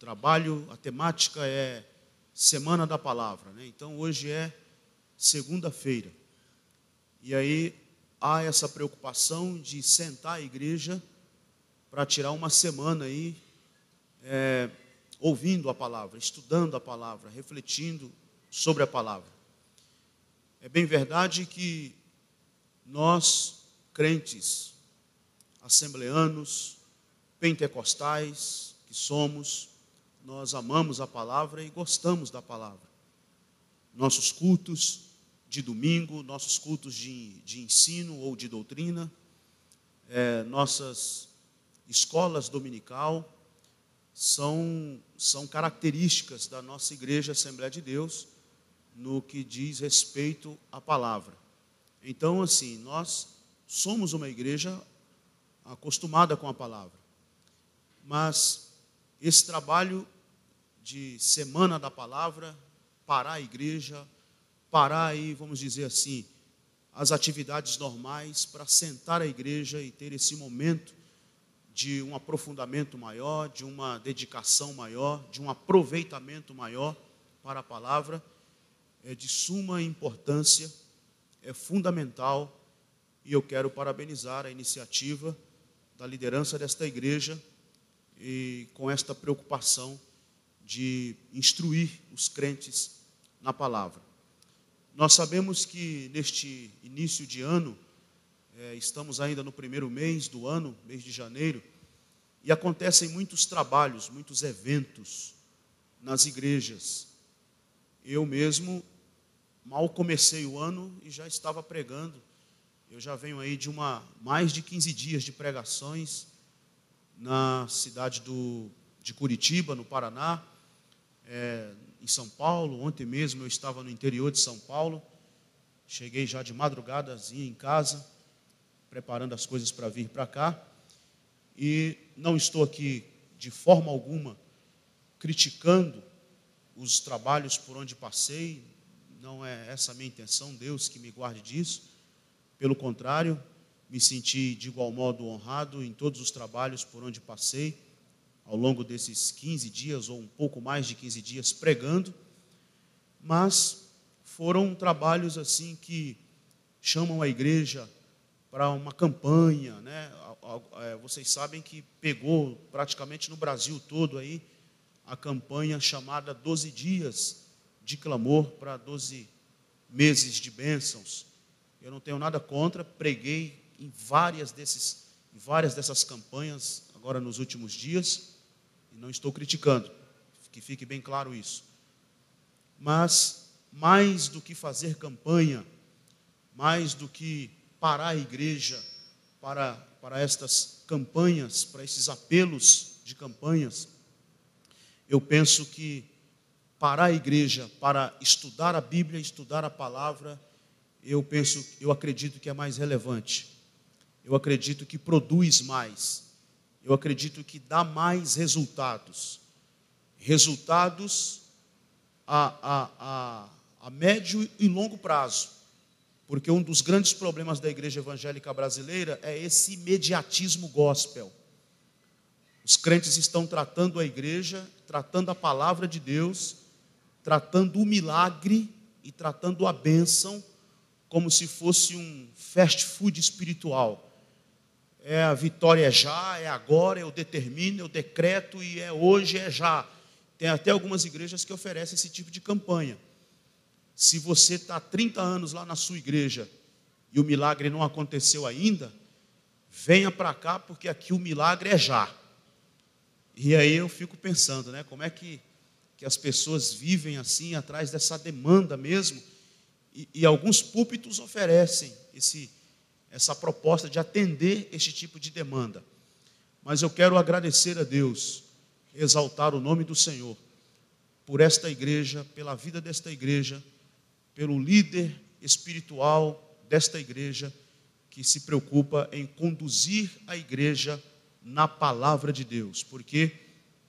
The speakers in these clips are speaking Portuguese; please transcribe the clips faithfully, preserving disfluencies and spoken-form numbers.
trabalho, a temática é Semana da Palavra, né? Então hoje é segunda-feira. E aí há essa preocupação de sentar a igreja para tirar uma semana aí é, ouvindo a palavra, estudando a palavra, refletindo sobre a palavra. É bem verdade que nós, crentes, assembleanos, pentecostais que somos, nós amamos a palavra e gostamos da palavra. Nossos cultos de domingo, nossos cultos de, de ensino ou de doutrina, é, nossas escolas dominical são, são características da nossa igreja Assembleia de Deus no que diz respeito à palavra. Então, assim, nós somos uma igreja acostumada com a palavra, mas esse trabalho de Semana da Palavra, parar a igreja, parar aí, vamos dizer assim, as atividades normais para sentar a igreja e ter esse momento de um aprofundamento maior, de uma dedicação maior, de um aproveitamento maior para a palavra, é de suma importância, é fundamental, e eu quero parabenizar a iniciativa da liderança desta igreja, e com esta preocupação de instruir os crentes na palavra. Nós sabemos que neste início de ano, é, estamos ainda no primeiro mês do ano, mês de janeiro, e acontecem muitos trabalhos, muitos eventos nas igrejas. Eu mesmo mal comecei o ano e já estava pregando. Eu já venho aí de uma, mais de quinze dias de pregações na cidade do, de Curitiba, no Paraná, é, em São Paulo. Ontem mesmo eu estava no interior de São Paulo, cheguei já de madrugadazinha em casa, preparando as coisas para vir para cá, e não estou aqui de forma alguma criticando os trabalhos por onde passei, não é essa a minha intenção, Deus que me guarde disso, pelo contrário, me senti de igual modo honrado em todos os trabalhos por onde passei, ao longo desses quinze dias, ou um pouco mais de quinze dias, pregando, mas foram trabalhos assim que chamam a igreja para uma campanha, né? Vocês sabem que pegou praticamente no Brasil todo aí a campanha chamada doze dias de clamor para doze meses de bênçãos. Eu não tenho nada contra, preguei em várias, desses, em várias dessas campanhas, agora nos últimos dias, e não estou criticando, que fique bem claro isso. Mas, mais do que fazer campanha, mais do que parar a igreja para, para estas campanhas, para esses apelos de campanhas, eu penso que parar a igreja para estudar a Bíblia, estudar a palavra, eu penso, eu acredito que é mais relevante. Eu acredito que produz mais. Eu acredito que dá mais resultados. Resultados a, a, a, a médio e longo prazo. Porque um dos grandes problemas da igreja evangélica brasileira é esse imediatismo gospel. Os crentes estão tratando a igreja, tratando a palavra de Deus, tratando o milagre e tratando a bênção como se fosse um fast food espiritual. É a vitória é já, é agora, eu determino, eu decreto e é hoje, é já. Tem até algumas igrejas que oferecem esse tipo de campanha. Se você está há trinta anos lá na sua igreja e o milagre não aconteceu ainda, venha para cá porque aqui o milagre é já. E aí eu fico pensando, né, como é que, que as pessoas vivem assim, atrás dessa demanda mesmo. E, e alguns púlpitos oferecem esse, essa proposta de atender este tipo de demanda. Mas eu quero agradecer a Deus, exaltar o nome do Senhor, por esta igreja, pela vida desta igreja, pelo líder espiritual desta igreja, que se preocupa em conduzir a igreja na palavra de Deus. Porque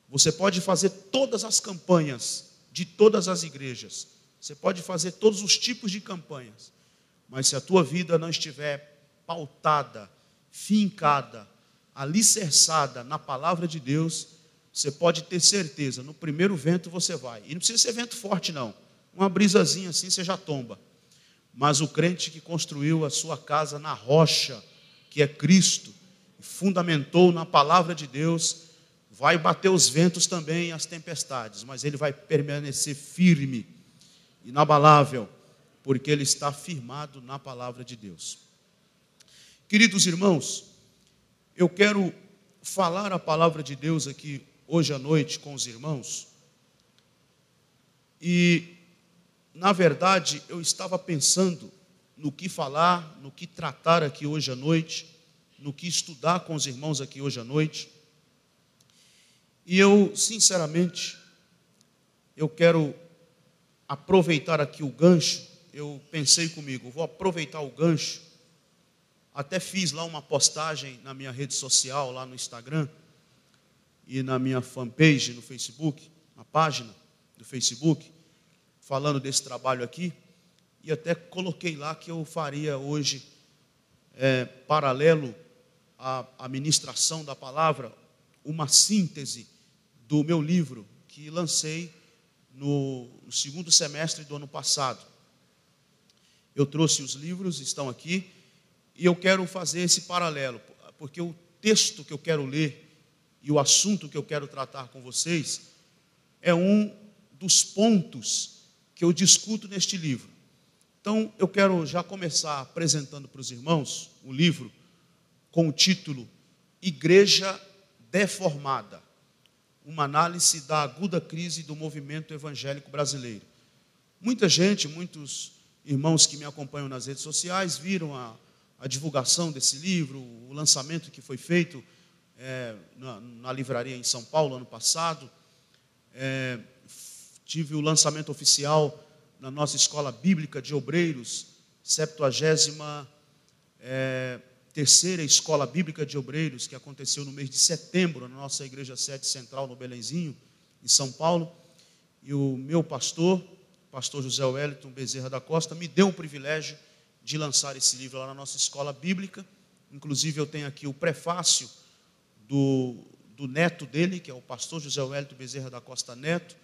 você pode fazer todas as campanhas de todas as igrejas, você pode fazer todos os tipos de campanhas, mas se a tua vida não estiver pautada, fincada, alicerçada na palavra de Deus, Você pode ter certeza, no primeiro vento você vai. E não precisa ser vento forte, não. Uma brisazinha assim, você já tomba. Mas o crente que construiu a sua casa na rocha, que é Cristo, fundamentou na palavra de Deus, vai bater os ventos também, as tempestades, mas ele vai permanecer firme, inabalável, porque ele está firmado na palavra de Deus. Queridos irmãos, eu quero falar a palavra de Deus aqui hoje à noite com os irmãos. E, na verdade, eu estava pensando no que falar, no que tratar aqui hoje à noite, no que estudar com os irmãos aqui hoje à noite. E eu, sinceramente, eu quero aproveitar aqui o gancho. Eu pensei comigo, vou aproveitar o gancho. Até fiz lá uma postagem na minha rede social, lá no Instagram, e na minha fanpage, no Facebook, na página do Facebook, falando desse trabalho aqui, e até coloquei lá que eu faria hoje, é, paralelo à, à ministração da palavra, uma síntese do meu livro, que lancei no, no segundo semestre do ano passado. Eu trouxe os livros, estão aqui, e eu quero fazer esse paralelo, porque o texto que eu quero ler e o assunto que eu quero tratar com vocês é um dos pontos que eu discuto neste livro. Então, eu quero já começar apresentando para os irmãos o livro com o título Igreja Deformada, uma análise da aguda crise do movimento evangélico brasileiro. Muita gente, muitos irmãos que me acompanham nas redes sociais, viram a, a divulgação desse livro, o lançamento que foi feito é, na, na livraria em São Paulo, ano passado. É, tive o lançamento oficial na nossa escola bíblica de obreiros, septuagésima é, terceira escola bíblica de obreiros, que aconteceu no mês de setembro, na nossa igreja sede central no Belenzinho, em São Paulo. E o meu pastor, pastor José Wellington Bezerra da Costa, me deu o privilégio de lançar esse livro lá na nossa escola bíblica. Inclusive eu tenho aqui o prefácio do, do neto dele, que é o pastor José Wellington Bezerra da Costa Neto,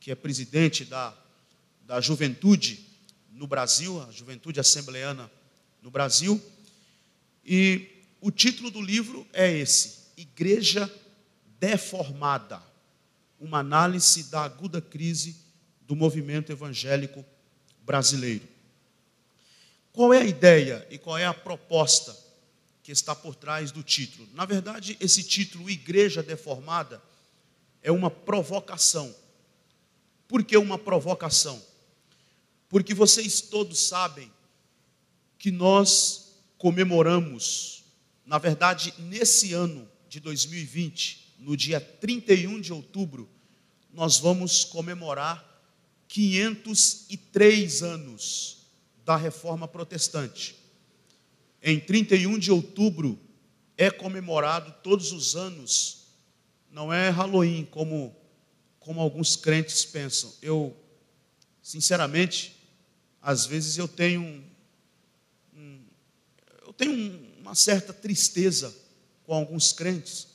que é presidente da da juventude no Brasil, a juventude assembleana no Brasil. E o título do livro é esse, Igreja Deformada, uma análise da aguda crise do movimento evangélico brasileiro. Qual é a ideia e qual é a proposta que está por trás do título? Na verdade, esse título, Igreja Deformada, é uma provocação. Por que uma provocação? Porque vocês todos sabem que nós comemoramos, na verdade, nesse ano de dois mil e vinte, no dia trinta e um de outubro, nós vamos comemorar quinhentos e três anos da Reforma Protestante. Em trinta e um de outubro é comemorado todos os anos, não é Halloween, como, como alguns crentes pensam. Eu, sinceramente, às vezes eu tenho, um, um, eu tenho uma certa tristeza com alguns crentes,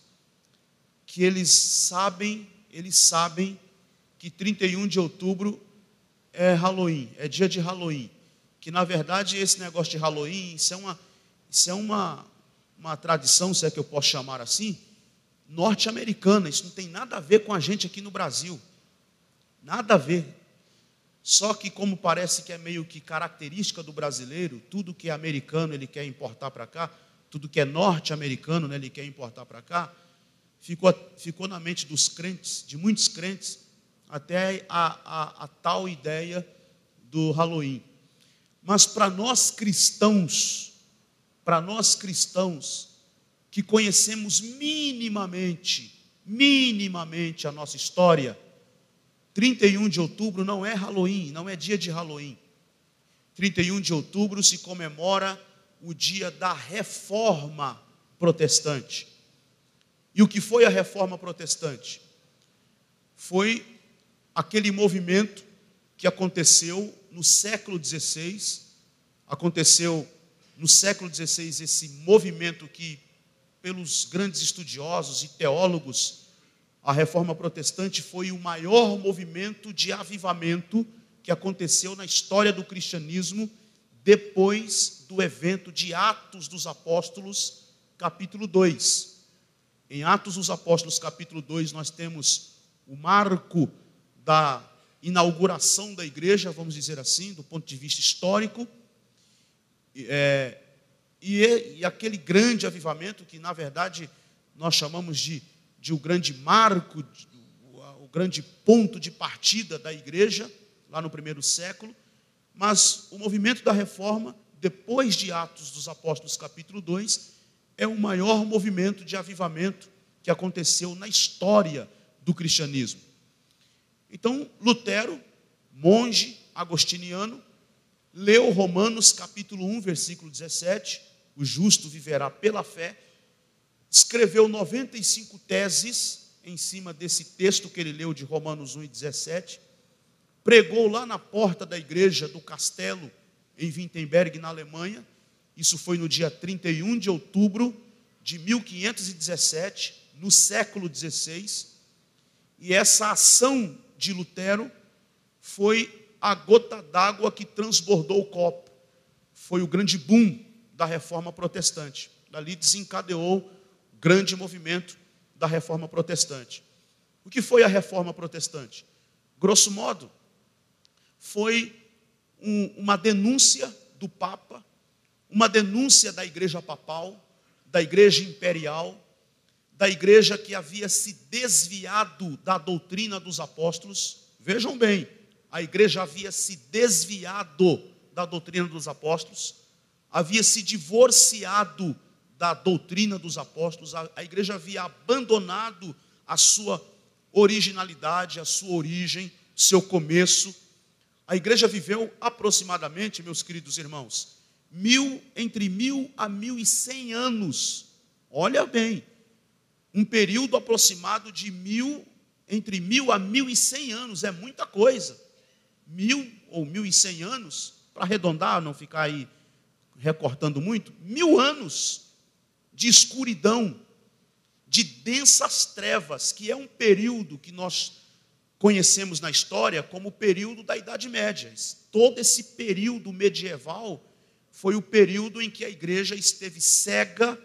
que eles sabem, eles sabem que trinta e um de outubro é Halloween, é dia de Halloween, que na verdade esse negócio de Halloween, isso é uma, isso é uma, uma tradição, se é que eu posso chamar assim, norte-americana, isso não tem nada a ver com a gente aqui no Brasil, nada a ver. Só que, como parece que é meio que característica do brasileiro, tudo que é americano ele quer importar para cá, tudo que é norte-americano, né, ele quer importar para cá, ficou, ficou na mente dos crentes, de muitos crentes, até a, a, a tal ideia do Halloween. Mas para nós cristãos, para nós cristãos que conhecemos minimamente, minimamente a nossa história, trinta e um de outubro não é Halloween, não é dia de Halloween. trinta e um de outubro se comemora o dia da Reforma Protestante. E o que foi a Reforma Protestante? Foi aquele movimento que aconteceu no século dezesseis, aconteceu no século dezesseis esse movimento que, pelos grandes estudiosos e teólogos, A reforma protestante foi o maior movimento de avivamento que aconteceu na história do cristianismo depois do evento de Atos dos Apóstolos, capítulo dois. Em Atos dos Apóstolos, capítulo dois, nós temos o marco da inauguração da igreja, vamos dizer assim, do ponto de vista histórico. É, e, e aquele grande avivamento que, na verdade, nós chamamos de de o grande marco, o grande ponto de partida da igreja, lá no primeiro século. Mas o movimento da reforma, depois de Atos dos Apóstolos, capítulo dois, é o maior movimento de avivamento que aconteceu na história do cristianismo. Então, Lutero, monge agostiniano, leu Romanos, capítulo um, versículo dezessete, o justo viverá pela fé, escreveu noventa e cinco teses em cima desse texto que ele leu de Romanos um e dezessete, pregou lá na porta da igreja do castelo em Wittenberg, na Alemanha. Isso foi no dia trinta e um de outubro de mil quinhentos e dezessete, no século dezesseis. E essa ação de Lutero foi a gota d'água que transbordou o copo. Foi o grande boom da reforma protestante. Dali desencadeou grande movimento da reforma protestante. O que foi a reforma protestante? Grosso modo, foi um, uma denúncia do Papa, uma denúncia da igreja papal, da igreja imperial, da igreja que havia se desviado da doutrina dos apóstolos. Vejam bem, a igreja havia se desviado da doutrina dos apóstolos, havia se divorciado da doutrina dos apóstolos. A, a igreja havia abandonado a sua originalidade, a sua origem, seu começo. A igreja viveu aproximadamente, meus queridos irmãos, mil, entre mil a mil e cem anos. Olha bem, um período aproximado de mil, entre mil a mil e cem anos, é muita coisa. Mil ou mil e cem anos, para arredondar, não ficar aí recortando muito, mil anos de escuridão, de densas trevas, que é um período que nós conhecemos na história como o período da Idade Média. Todo esse período medieval foi o período em que a igreja esteve cega,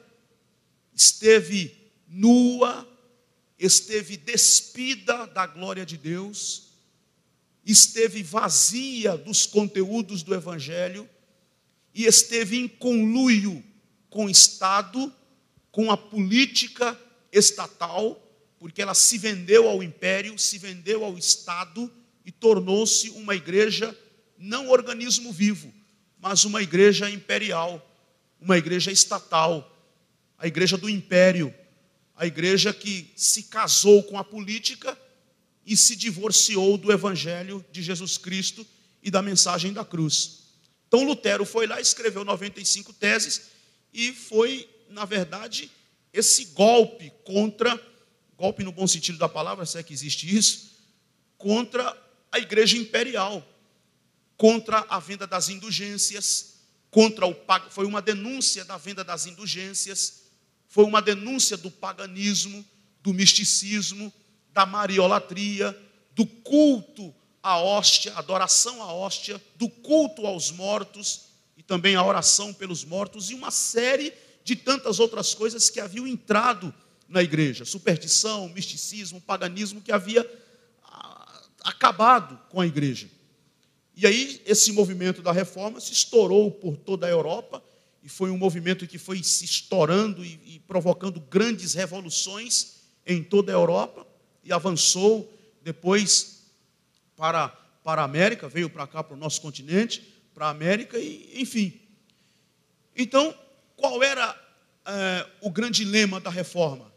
esteve nua, esteve despida da glória de Deus, esteve vazia dos conteúdos do Evangelho e esteve em conluio com o Estado, com a política estatal, porque ela se vendeu ao império, se vendeu ao Estado e tornou-se uma igreja, não organismo vivo, mas uma igreja imperial, uma igreja estatal, a igreja do império, a igreja que se casou com a política e se divorciou do Evangelho de Jesus Cristo e da mensagem da cruz. Então Lutero foi lá, escreveu noventa e cinco teses, e foi, na verdade, esse golpe contra, golpe no bom sentido da palavra, se é que existe isso, contra a igreja imperial, contra a venda das indulgências, contra o foi uma denúncia da venda das indulgências, foi uma denúncia do paganismo, do misticismo, da mariolatria, do culto à hóstia, adoração à hóstia, do culto aos mortos, também a oração pelos mortos e uma série de tantas outras coisas que haviam entrado na igreja. Superstição, misticismo, paganismo que havia acabado com a igreja. E aí esse movimento da reforma se estourou por toda a Europa e foi um movimento que foi se estourando e, e provocando grandes revoluções em toda a Europa e avançou depois para, para a América, veio para cá, para o nosso continente, para a América, e, enfim. Então, qual era eh, o grande lema da reforma?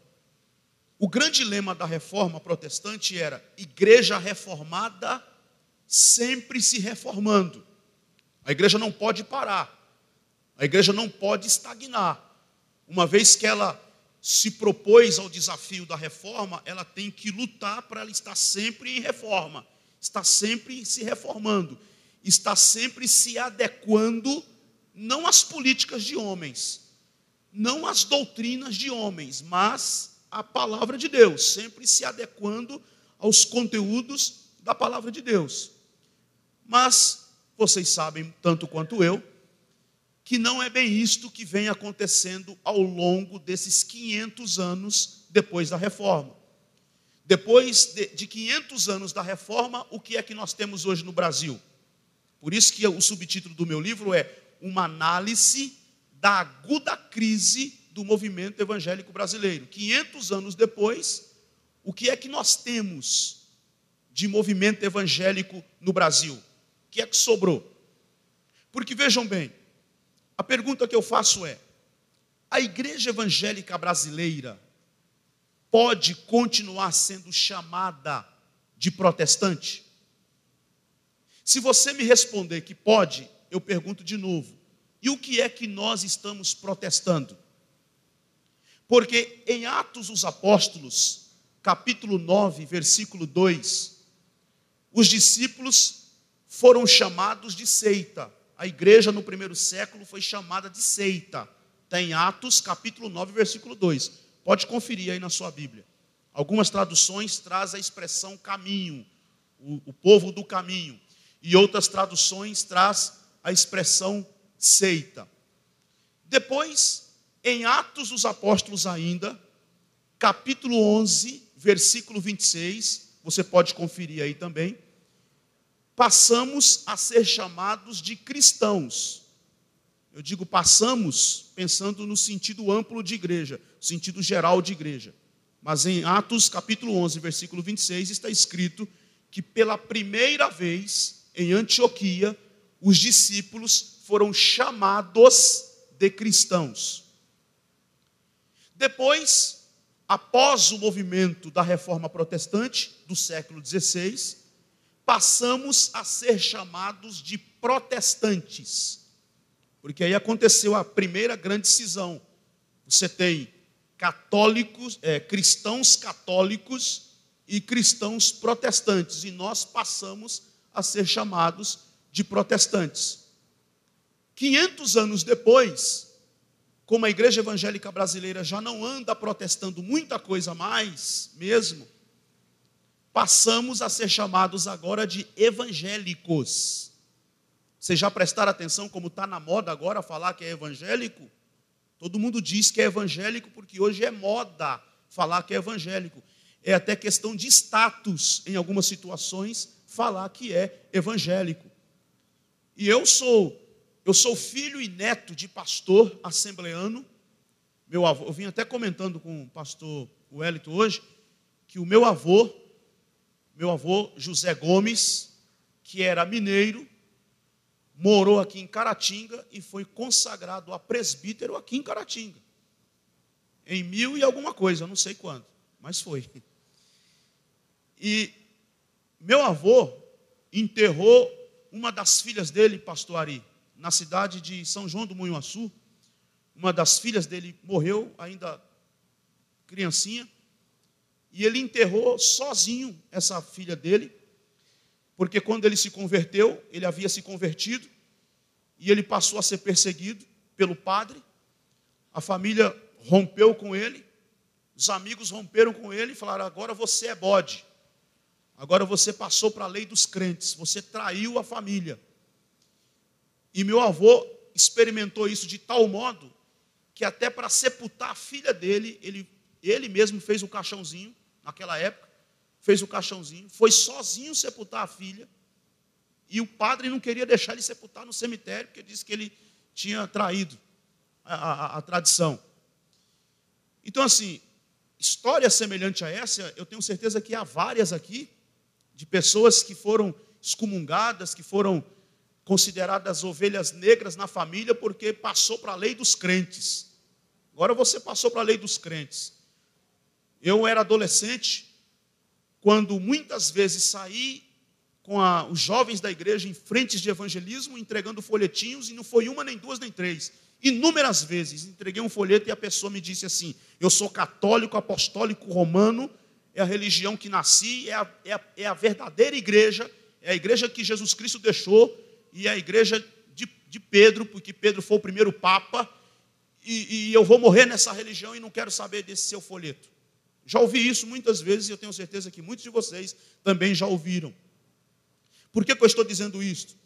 O grande lema da reforma protestante era: igreja reformada sempre se reformando. A igreja não pode parar, a igreja não pode estagnar. Uma vez que ela se propôs ao desafio da reforma, ela tem que lutar para ela estar sempre em reforma, estar sempre se reformando, está sempre se adequando, não às políticas de homens, não às doutrinas de homens, mas à palavra de Deus, sempre se adequando aos conteúdos da palavra de Deus. Mas vocês sabem, tanto quanto eu, que não é bem isto que vem acontecendo ao longo desses quinhentos anos depois da Reforma. Depois de, de quinhentos anos da Reforma, o que é que nós temos hoje no Brasil? Por isso que o subtítulo do meu livro é Uma Análise da Aguda Crise do Movimento Evangélico Brasileiro. quinhentos anos depois, o que é que nós temos de movimento evangélico no Brasil? O que é que sobrou? Porque, vejam bem, a pergunta que eu faço é: a igreja evangélica brasileira pode continuar sendo chamada de protestante? Se você me responder que pode, eu pergunto de novo: e o que é que nós estamos protestando? Porque em Atos dos Apóstolos, capítulo nove, versículo dois, os discípulos foram chamados de seita. A igreja no primeiro século foi chamada de seita. Está em Atos, capítulo nove, versículo dois. Pode conferir aí na sua Bíblia. Algumas traduções trazem a expressão caminho, o, o povo do caminho. E outras traduções trazem a expressão seita. Depois, em Atos dos Apóstolos ainda, capítulo onze, versículo vinte e seis, você pode conferir aí também, passamos a ser chamados de cristãos. Eu digo passamos pensando no sentido amplo de igreja, sentido geral de igreja. Mas em Atos capítulo onze, versículo vinte e seis, está escrito que pela primeira vez em Antioquia, os discípulos foram chamados de cristãos. Depois, após o movimento da Reforma Protestante do século dezesseis, passamos a ser chamados de protestantes, porque aí aconteceu a primeira grande cisão. Você tem católicos, é, cristãos católicos e cristãos protestantes, e nós passamos a ser chamados de protestantes. quinhentos anos depois, como a igreja evangélica brasileira já não anda protestando muita coisa mais mesmo, passamos a ser chamados agora de evangélicos. Vocês já prestaram atenção como está na moda agora falar que é evangélico? Todo mundo diz que é evangélico porque hoje é moda falar que é evangélico. É até questão de status, em algumas situações, falar que é evangélico. E eu sou, eu sou filho e neto de pastor assembleano. Meu avô, eu vim até comentando com o pastor Wellington hoje, que o meu avô, Meu avô, José Gomes, que era mineiro, morou aqui em Caratinga e foi consagrado a presbítero aqui em Caratinga. Em mil e alguma coisa, não sei quando, mas foi. E meu avô enterrou uma das filhas dele, pastor Ari, na cidade de São João do Munhoaçu. Uma das filhas dele morreu ainda criancinha. E ele enterrou sozinho essa filha dele, porque quando ele se converteu, ele havia se convertido, e ele passou a ser perseguido pelo padre. A família rompeu com ele, os amigos romperam com ele e falaram: agora você é bode, agora você passou para a lei dos crentes, você traiu a família. E meu avô experimentou isso de tal modo que até para sepultar a filha dele, ele, ele mesmo fez um caixãozinho. Naquela época, fez o caixãozinho, foi sozinho sepultar a filha, e o padre não queria deixar ele sepultar no cemitério, porque disse que ele tinha traído a, a, a tradição. Então, assim, história semelhante a essa, eu tenho certeza que há várias aqui, de pessoas que foram excomungadas, que foram consideradas ovelhas negras na família, porque passou para a lei dos crentes. Agora você passou para a lei dos crentes. Eu era adolescente, quando muitas vezes saí com a, os jovens da igreja em frentes de evangelismo, entregando folhetinhos, e não foi uma, nem duas, nem três. Inúmeras vezes entreguei um folheto e a pessoa me disse assim: eu sou católico, apostólico, romano, é a religião que nasci, é a, é a, é a verdadeira igreja, é a igreja que Jesus Cristo deixou, e é a igreja de, de Pedro, porque Pedro foi o primeiro papa, e, e eu vou morrer nessa religião e não quero saber desse seu folheto. Já ouvi isso muitas vezes e eu tenho certeza que muitos de vocês também já ouviram. Por que que eu estou dizendo isso?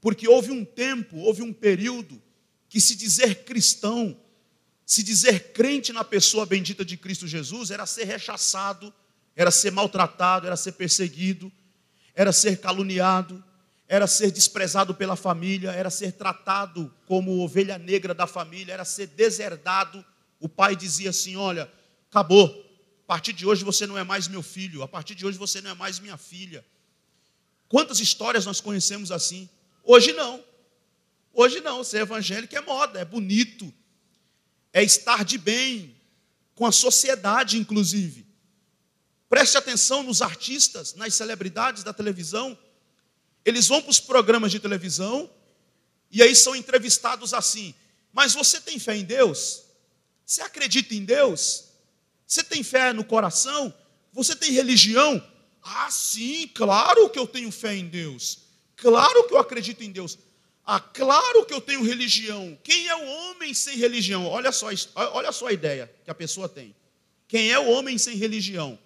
Porque houve um tempo, houve um período que se dizer cristão, se dizer crente na pessoa bendita de Cristo Jesus, era ser rechaçado, era ser maltratado, era ser perseguido, era ser caluniado, era ser desprezado pela família, era ser tratado como ovelha negra da família, era ser deserdado. O pai dizia assim: olha, acabou, a partir de hoje você não é mais meu filho, a partir de hoje você não é mais minha filha. Quantas histórias nós conhecemos assim? Hoje não, hoje não, ser evangélico é moda, é bonito, é estar de bem com a sociedade, inclusive. Preste atenção nos artistas, nas celebridades da televisão. Eles vão para os programas de televisão e aí são entrevistados assim: mas você tem fé em Deus? Você acredita em Deus? Você tem fé no coração? Você tem religião? Ah, sim, claro que eu tenho fé em Deus. Claro que eu acredito em Deus. Ah, claro que eu tenho religião. Quem é o homem sem religião? Olha só, olha só a ideia que a pessoa tem. Quem é o homem sem religião?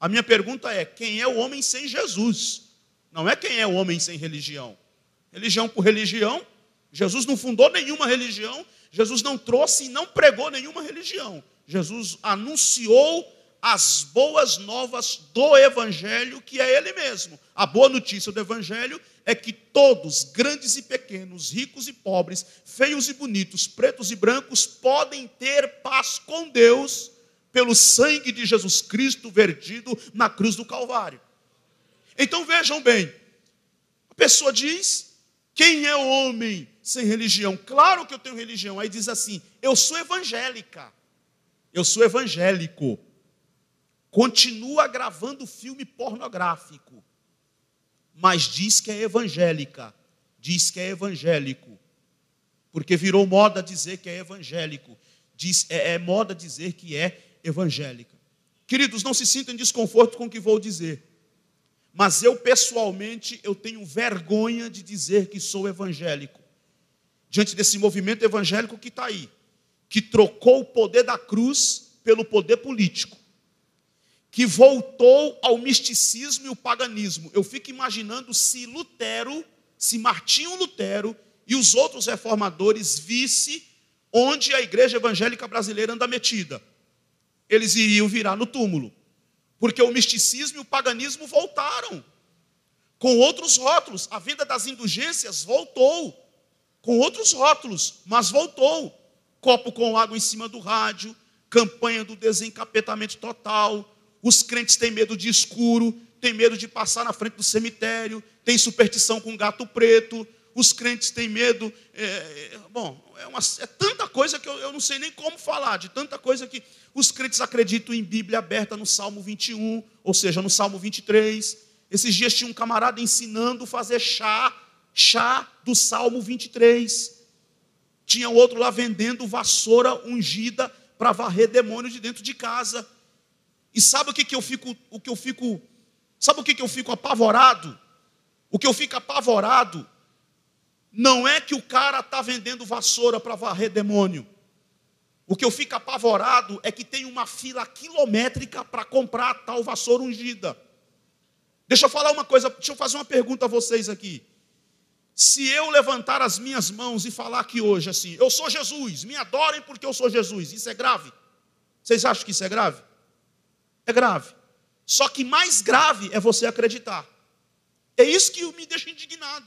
A minha pergunta é: quem é o homem sem Jesus? Não é quem é o homem sem religião. Religião por religião. Jesus não fundou nenhuma religião. Jesus não trouxe e não pregou nenhuma religião. Jesus anunciou as boas novas do Evangelho, que é Ele mesmo. A boa notícia do Evangelho é que todos, grandes e pequenos, ricos e pobres, feios e bonitos, pretos e brancos, podem ter paz com Deus pelo sangue de Jesus Cristo vertido na cruz do Calvário. Então vejam bem, a pessoa diz: quem é o homem sem religião? Claro que eu tenho religião. Aí diz assim: eu sou evangélica, eu sou evangélico. Continua gravando filme pornográfico, mas diz que é evangélica, diz que é evangélico, porque virou moda dizer que é evangélico. Diz, é, é moda dizer que é evangélica. Queridos, não se sintam em desconforto com o que vou dizer, mas eu pessoalmente, eu tenho vergonha de dizer que sou evangélico, diante desse movimento evangélico que está aí, que trocou o poder da cruz pelo poder político, que voltou ao misticismo e o paganismo. Eu fico imaginando se Lutero, se Martinho Lutero e os outros reformadores vissem onde a igreja evangélica brasileira anda metida. Eles iriam virar no túmulo, porque o misticismo e o paganismo voltaram, com outros rótulos. A venda das indulgências voltou, com outros rótulos, mas voltou. Copo com água em cima do rádio, campanha do desencapetamento total, os crentes têm medo de escuro, têm medo de passar na frente do cemitério, têm superstição com gato preto, os crentes têm medo, é, é, bom, é, uma, é tanta coisa que eu, eu não sei nem como falar, de tanta coisa que os crentes acreditam em Bíblia aberta no Salmo vinte e um, ou seja, no Salmo vinte e três. Esses dias tinha um camarada ensinando a fazer chá, chá do Salmo vinte e três. Tinha outro lá vendendo vassoura ungida para varrer demônio de dentro de casa. E sabe o que, que eu fico, o que eu fico, sabe o que, que eu fico apavorado? O que eu fico apavorado não é que o cara está vendendo vassoura para varrer demônio. O que eu fico apavorado é que tem uma fila quilométrica para comprar a tal vassoura ungida. Deixa eu falar uma coisa, deixa eu fazer uma pergunta a vocês aqui. Se eu levantar as minhas mãos e falar aqui hoje assim: eu sou Jesus, me adorem porque eu sou Jesus, isso é grave? Vocês acham que isso é grave? É grave. Só que mais grave é você acreditar. É isso que me deixa indignado.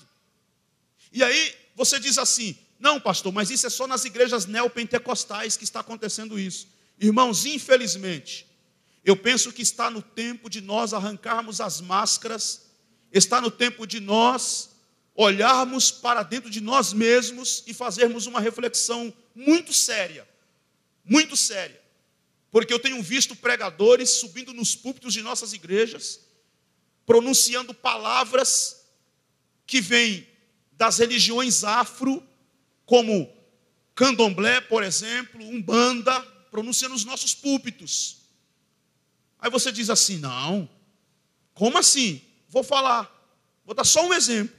E aí você diz assim: não, pastor, mas isso é só nas igrejas neopentecostais que está acontecendo isso. Irmãos, infelizmente, eu penso que está no tempo de nós arrancarmos as máscaras, está no tempo de nós olharmos para dentro de nós mesmos e fazermos uma reflexão muito séria, muito séria. Porque eu tenho visto pregadores subindo nos púlpitos de nossas igrejas, pronunciando palavras que vêm das religiões afro, como candomblé, por exemplo, umbanda, pronuncia nos nossos púlpitos. Aí você diz assim: não, como assim? Vou falar, vou dar só um exemplo.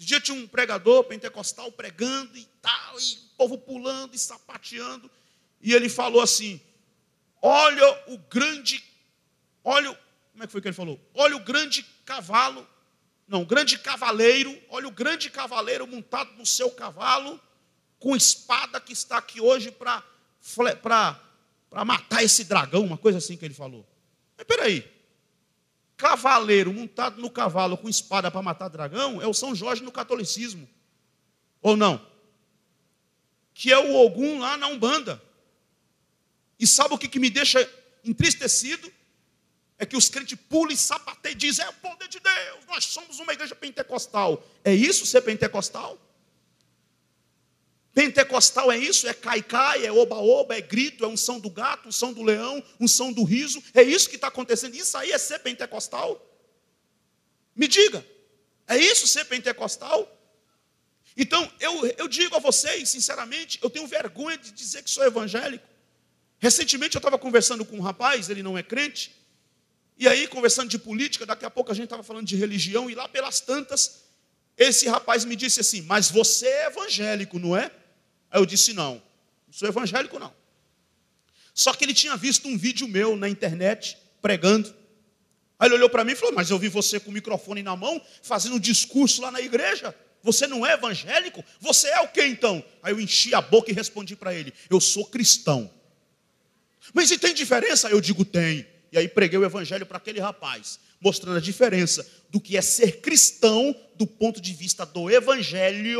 Um dia tinha um pregador pentecostal pregando e tal, e o povo pulando e sapateando, e ele falou assim: Olha o grande, olha, como é que foi que ele falou? Olha o grande cavalo, não, o grande cavaleiro, olha o grande cavaleiro montado no seu cavalo, com espada que está aqui hoje para para matar esse dragão, uma coisa assim que ele falou. Mas peraí, cavaleiro montado no cavalo com espada para matar dragão é o São Jorge no catolicismo, ou não? Que é o Ogum lá na Umbanda. E sabe o que, que me deixa entristecido? É que os crentes pulam e sapateiam e dizem, é o poder de Deus, nós somos uma igreja pentecostal. É isso ser pentecostal? Pentecostal é isso? É caicai, é oba-oba, é grito, é unção do gato, unção do leão, unção do riso. É isso que está acontecendo. Isso aí é ser pentecostal? Me diga, é isso ser pentecostal? Então, eu, eu digo a vocês, sinceramente, eu tenho vergonha de dizer que sou evangélico. Recentemente eu estava conversando com um rapaz, ele não é crente, e aí conversando de política, daqui a pouco a gente estava falando de religião, e lá pelas tantas, esse rapaz me disse assim, mas você é evangélico, não é? Aí eu disse, não, não sou evangélico, não. Só que ele tinha visto um vídeo meu na internet, pregando. Aí ele olhou para mim e falou, mas eu vi você com o microfone na mão, fazendo um discurso lá na igreja. Você não é evangélico? Você é o quê, então? Aí eu enchi a boca e respondi para ele, eu sou cristão. Mas e tem diferença? Eu digo, tem. E aí preguei o evangelho para aquele rapaz, mostrando a diferença do que é ser cristão do ponto de vista do evangelho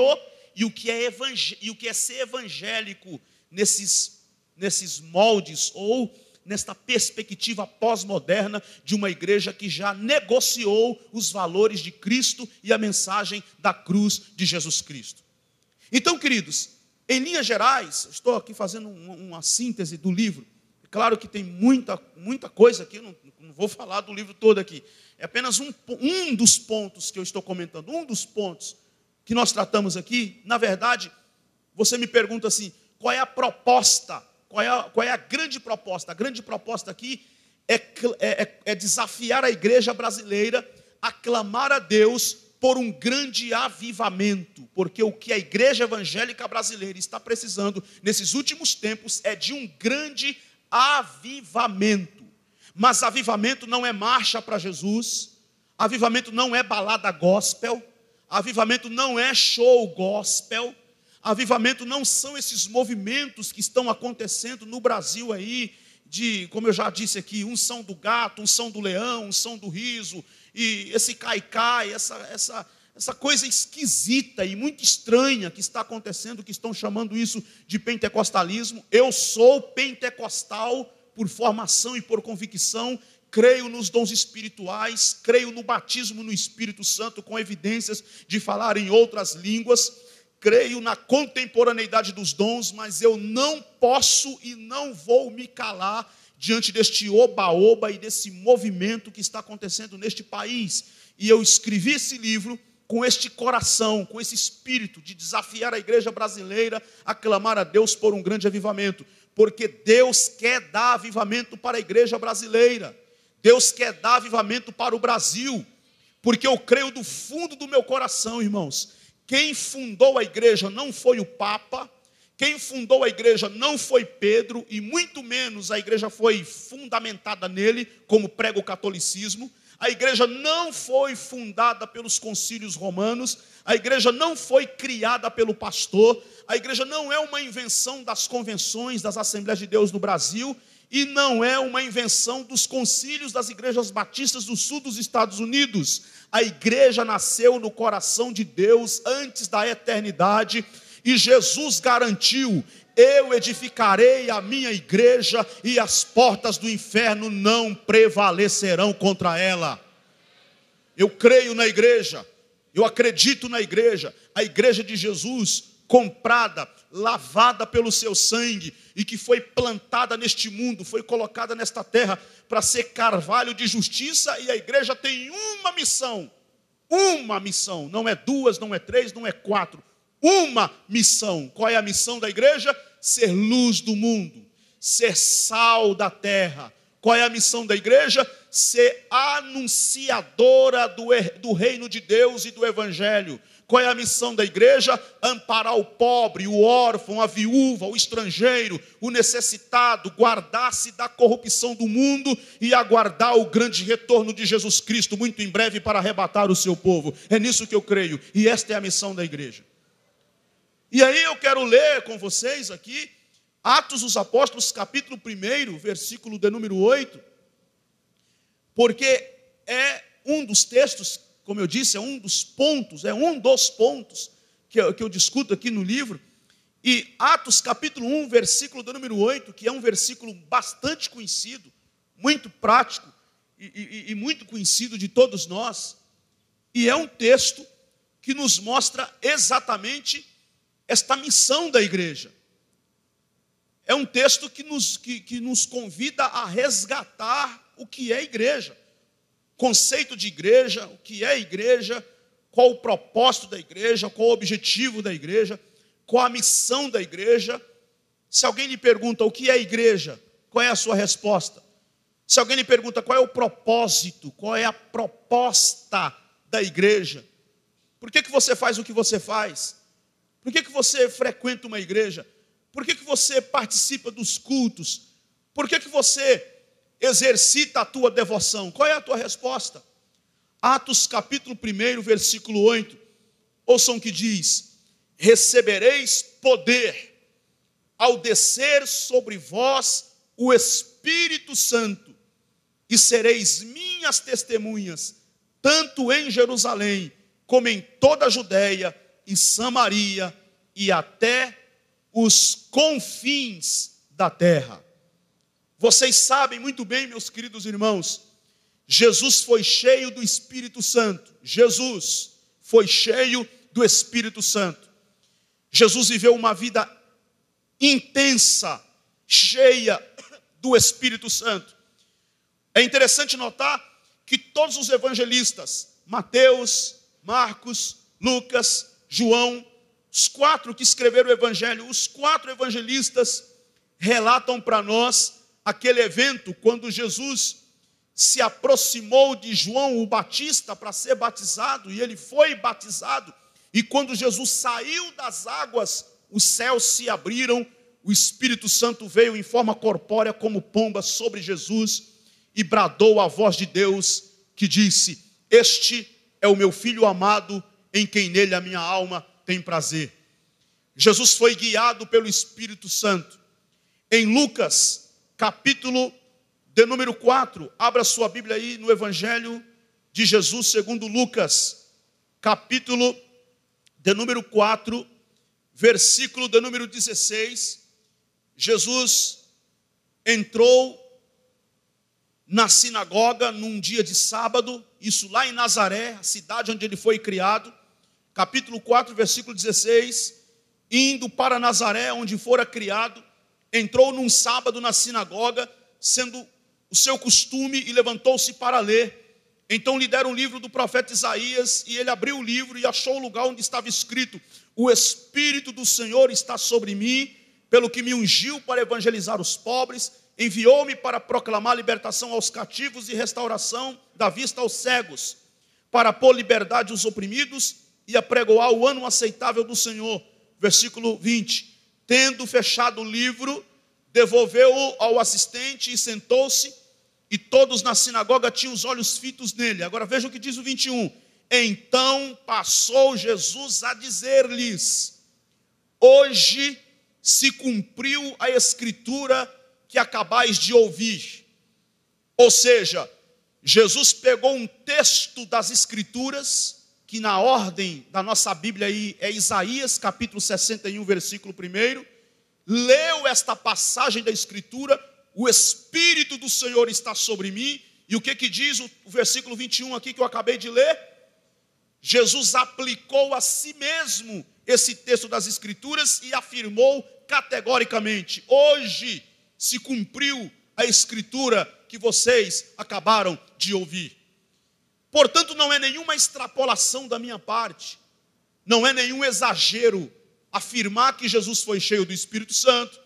e o que é, evang... e o que é ser evangélico nesses, nesses moldes ou nesta perspectiva pós-moderna de uma igreja que já negociou os valores de Cristo e a mensagem da cruz de Jesus Cristo. Então, queridos, em linhas gerais, estou aqui fazendo uma, uma síntese do livro. Claro que tem muita, muita coisa aqui, não, não vou falar do livro todo aqui. É apenas um, um dos pontos que eu estou comentando, um dos pontos que nós tratamos aqui. Na verdade, você me pergunta assim, qual é a proposta? Qual é a, qual é a grande proposta? A grande proposta aqui é, é, é desafiar a igreja brasileira a clamar a Deus por um grande avivamento. Porque o que a igreja evangélica brasileira está precisando nesses últimos tempos é de um grande avivamento. Avivamento, mas avivamento não é marcha para Jesus, avivamento não é balada gospel, avivamento não é show gospel, avivamento não são esses movimentos que estão acontecendo no Brasil aí, de, como eu já disse aqui, unção do gato, unção do leão, unção do riso, e esse caicai, essa, essa, essa coisa esquisita e muito estranha que está acontecendo, que estão chamando isso de pentecostalismo. Eu sou pentecostal por formação e por convicção, creio nos dons espirituais, creio no batismo no Espírito Santo, com evidências de falar em outras línguas, creio na contemporaneidade dos dons, mas eu não posso e não vou me calar diante deste oba-oba e desse movimento que está acontecendo neste país. E eu escrevi esse livro com este coração, com esse espírito de desafiar a igreja brasileira a clamar a Deus por um grande avivamento. Porque Deus quer dar avivamento para a igreja brasileira. Deus quer dar avivamento para o Brasil. Porque eu creio do fundo do meu coração, irmãos. Quem fundou a igreja não foi o Papa. Quem fundou a igreja não foi Pedro. E muito menos a igreja foi fundamentada nele, como prega o catolicismo. A igreja não foi fundada pelos concílios romanos, a igreja não foi criada pelo pastor, a igreja não é uma invenção das convenções das Assembleias de Deus no Brasil e não é uma invenção dos concílios das igrejas batistas do sul dos Estados Unidos. A igreja nasceu no coração de Deus antes da eternidade e Jesus garantiu: eu edificarei a minha igreja e as portas do inferno não prevalecerão contra ela. Eu creio na igreja, eu acredito na igreja, a igreja de Jesus, comprada, lavada pelo seu sangue e que foi plantada neste mundo, foi colocada nesta terra para ser carvalho de justiça, e a igreja tem uma missão, uma missão, não é duas, não é três, não é quatro, uma missão. Qual é a missão da igreja? Ser luz do mundo, ser sal da terra. Qual é a missão da igreja? ser anunciadora do, do reino de Deus e do evangelho. Qual é a missão da igreja? Amparar o pobre, o órfão, a viúva, o estrangeiro, o necessitado, guardar-se da corrupção do mundo e aguardar o grande retorno de Jesus Cristo, muito em breve, para arrebatar o seu povo. É nisso que eu creio, e esta é a missão da igreja. E aí eu quero ler com vocês aqui, Atos dos Apóstolos, capítulo um, versículo de número oito, porque é um dos textos, como eu disse, é um dos pontos, é um dos pontos que eu, que eu discuto aqui no livro. E Atos capítulo um, versículo do número oito, que é um versículo bastante conhecido, muito prático e, e, e muito conhecido de todos nós. E é um texto que nos mostra exatamente esta missão da igreja. É um texto que nos, que, que nos convida a resgatar o que é igreja. Conceito de igreja, o que é igreja, qual o propósito da igreja, qual o objetivo da igreja, qual a missão da igreja. Se alguém lhe pergunta o que é igreja, qual é a sua resposta? Se alguém lhe pergunta qual é o propósito, qual é a proposta da igreja? Por que que você faz o que você faz? Por que que você frequenta uma igreja? Por que que você participa dos cultos? Por que que você exercita a tua devoção? Qual é a tua resposta? Atos capítulo um, versículo oito. Ouçam o que diz: recebereis poder ao descer sobre vós o Espírito Santo, e sereis minhas testemunhas, tanto em Jerusalém, como em toda a Judeia e Samaria, e até os confins da terra. Vocês sabem muito bem, meus queridos irmãos, Jesus foi cheio do Espírito Santo. Jesus foi cheio do Espírito Santo. Jesus viveu uma vida intensa, cheia do Espírito Santo. É interessante notar que todos os evangelistas, Mateus, Marcos, Lucas, João, os quatro que escreveram o evangelho, os quatro evangelistas relatam para nós aquele evento quando Jesus se aproximou de João o Batista para ser batizado, e ele foi batizado, e quando Jesus saiu das águas, os céus se abriram, o Espírito Santo veio em forma corpórea como pomba sobre Jesus, e bradou a voz de Deus que disse: este é o meu filho amado, em quem nele a minha alma tem prazer. Jesus foi guiado pelo Espírito Santo. Em Lucas capítulo de número quatro, abra sua Bíblia aí no Evangelho de Jesus segundo Lucas, capítulo de número quatro, versículo de número dezesseis, Jesus entrou na sinagoga num dia de sábado, isso lá em Nazaré, a cidade onde ele foi criado, capítulo quatro, versículo dezesseis, indo para Nazaré, onde fora criado, entrou num sábado na sinagoga, sendo o seu costume, e levantou-se para ler. Então lhe deram o livro do profeta Isaías, e ele abriu o livro e achou o lugar onde estava escrito: o Espírito do Senhor está sobre mim, pelo que me ungiu para evangelizar os pobres, enviou-me para proclamar libertação aos cativos e restauração da vista aos cegos, para pôr liberdade os oprimidos e apregoar o ano aceitável do Senhor. Versículo vinte. Tendo fechado o livro, devolveu-o ao assistente e sentou-se, e todos na sinagoga tinham os olhos fitos nele. Agora vejam o que diz o vinte e um. Então passou Jesus a dizer-lhes: hoje se cumpriu a escritura que acabais de ouvir. Ou seja, Jesus pegou um texto das escrituras, que na ordem da nossa Bíblia aí é Isaías, capítulo sessenta e um, versículo um, leu esta passagem da Escritura: o Espírito do Senhor está sobre mim. E o que que diz o versículo vinte e um aqui que eu acabei de ler? Jesus aplicou a si mesmo esse texto das Escrituras e afirmou categoricamente: hoje se cumpriu a Escritura que vocês acabaram de ouvir. Portanto, não é nenhuma extrapolação da minha parte, não é nenhum exagero afirmar que Jesus foi cheio do Espírito Santo,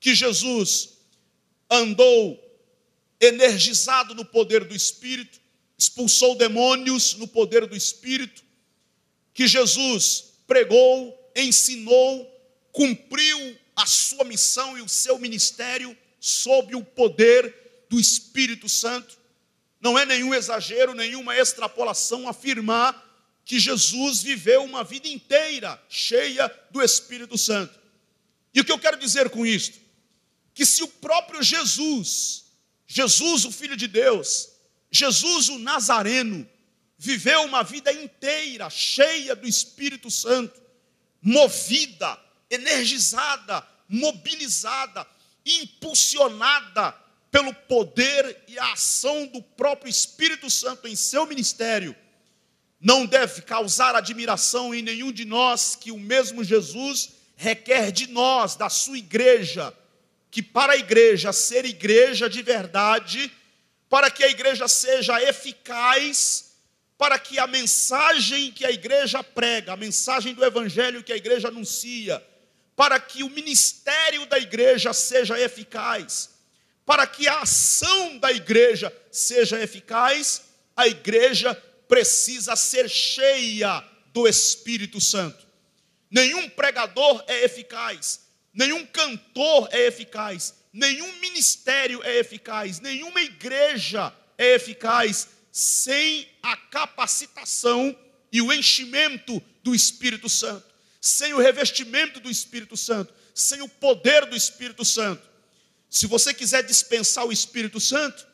que Jesus andou energizado no poder do Espírito, expulsou demônios no poder do Espírito, que Jesus pregou, ensinou, cumpriu a sua missão e o seu ministério sob o poder do Espírito Santo. Não é nenhum exagero, nenhuma extrapolação afirmar que Jesus viveu uma vida inteira cheia do Espírito Santo. E o que eu quero dizer com isto? Que se o próprio Jesus, Jesus o Filho de Deus, Jesus o Nazareno, viveu uma vida inteira cheia do Espírito Santo, movida, energizada, mobilizada, impulsionada pelo poder e a ação do próprio Espírito Santo em seu ministério, não deve causar admiração em nenhum de nós que o mesmo Jesus requer de nós, da sua igreja, que para a igreja ser igreja de verdade, para que a igreja seja eficaz, para que a mensagem que a igreja prega, a mensagem do evangelho que a igreja anuncia, para que o ministério da igreja seja eficaz, para que a ação da igreja seja eficaz, a igreja precisa ser cheia do Espírito Santo. Nenhum pregador é eficaz, nenhum cantor é eficaz, nenhum ministério é eficaz, nenhuma igreja é eficaz sem a capacitação e o enchimento do Espírito Santo, sem o revestimento do Espírito Santo, sem o poder do Espírito Santo. Se você quiser dispensar o Espírito Santo,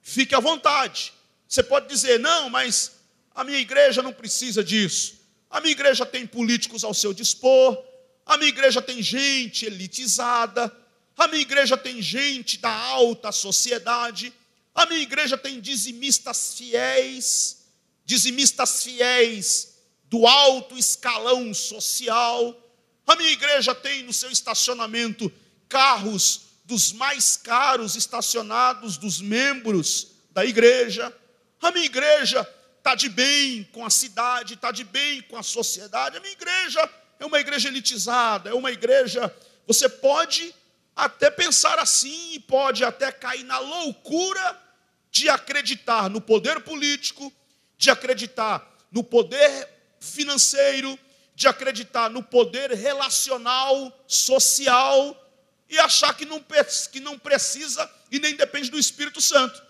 fique à vontade. Você pode dizer, não, mas a minha igreja não precisa disso. A minha igreja tem políticos ao seu dispor, a minha igreja tem gente elitizada, a minha igreja tem gente da alta sociedade, a minha igreja tem dizimistas fiéis, dizimistas fiéis do alto escalão social, a minha igreja tem no seu estacionamento carros dos mais caros estacionados dos membros da igreja, a minha igreja está de bem com a cidade, está de bem com a sociedade, a minha igreja é uma igreja elitizada, é uma igreja... Você pode até pensar assim, e pode até cair na loucura de acreditar no poder político, de acreditar no poder financeiro, de acreditar no poder relacional, social, e achar que não, que não precisa e nem depende do Espírito Santo.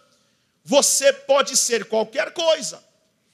Você pode ser qualquer coisa.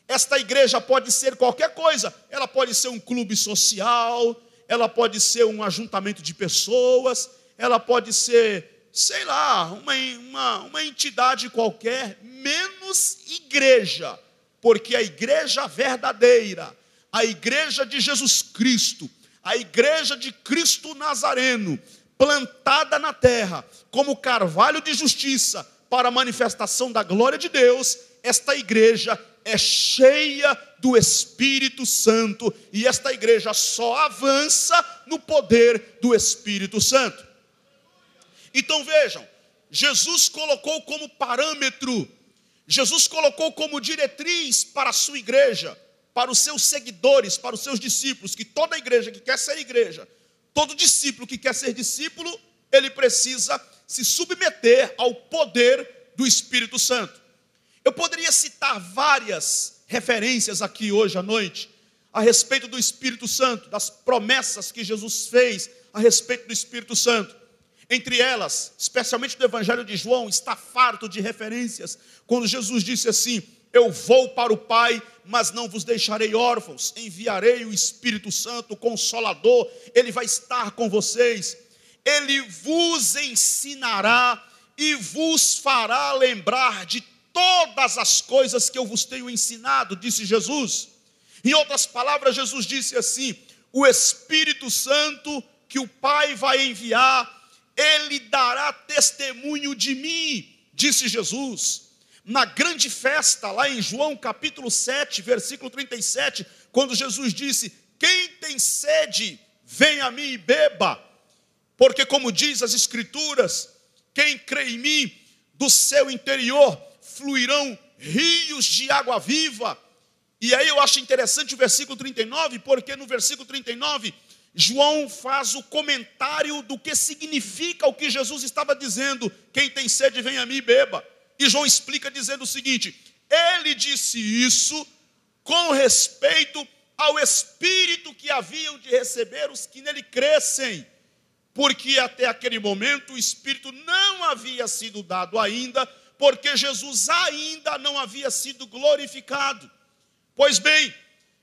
Esta igreja pode ser qualquer coisa. Ela pode ser um clube social, ela pode ser um ajuntamento de pessoas, ela pode ser, sei lá, uma, uma, uma entidade qualquer, menos igreja. Porque a igreja verdadeira, a igreja de Jesus Cristo, a igreja de Cristo Nazareno, plantada na terra, como carvalho de justiça, para a manifestação da glória de Deus, esta igreja é cheia do Espírito Santo, e esta igreja só avança no poder do Espírito Santo. Então vejam, Jesus colocou como parâmetro, Jesus colocou como diretriz para a sua igreja, para os seus seguidores, para os seus discípulos, que toda igreja que quer ser igreja, todo discípulo que quer ser discípulo, ele precisa se submeter ao poder do Espírito Santo. Eu poderia citar várias referências aqui hoje à noite, a respeito do Espírito Santo, das promessas que Jesus fez a respeito do Espírito Santo. Entre elas, especialmente no Evangelho de João, está farto de referências, quando Jesus disse assim, eu vou para o Pai, mas não vos deixarei órfãos, enviarei o Espírito Santo, o Consolador, ele vai estar com vocês. Ele vos ensinará e vos fará lembrar de todas as coisas que eu vos tenho ensinado, disse Jesus. Em outras palavras, Jesus disse assim, o Espírito Santo que o Pai vai enviar, ele dará testemunho de mim, disse Jesus. Na grande festa, lá em João capítulo sete, versículo trinta e sete, quando Jesus disse, quem tem sede, venha a mim e beba. Porque como diz as Escrituras, quem crê em mim, do seu interior fluirão rios de água viva. E aí eu acho interessante o versículo trinta e nove, porque no versículo trinta e nove, João faz o comentário do que significa o que Jesus estava dizendo, quem tem sede, vem a mim e beba. E João explica dizendo o seguinte: ele disse isso com respeito ao Espírito que haviam de receber os que nele crescem, porque até aquele momento o Espírito não havia sido dado ainda, porque Jesus ainda não havia sido glorificado. Pois bem,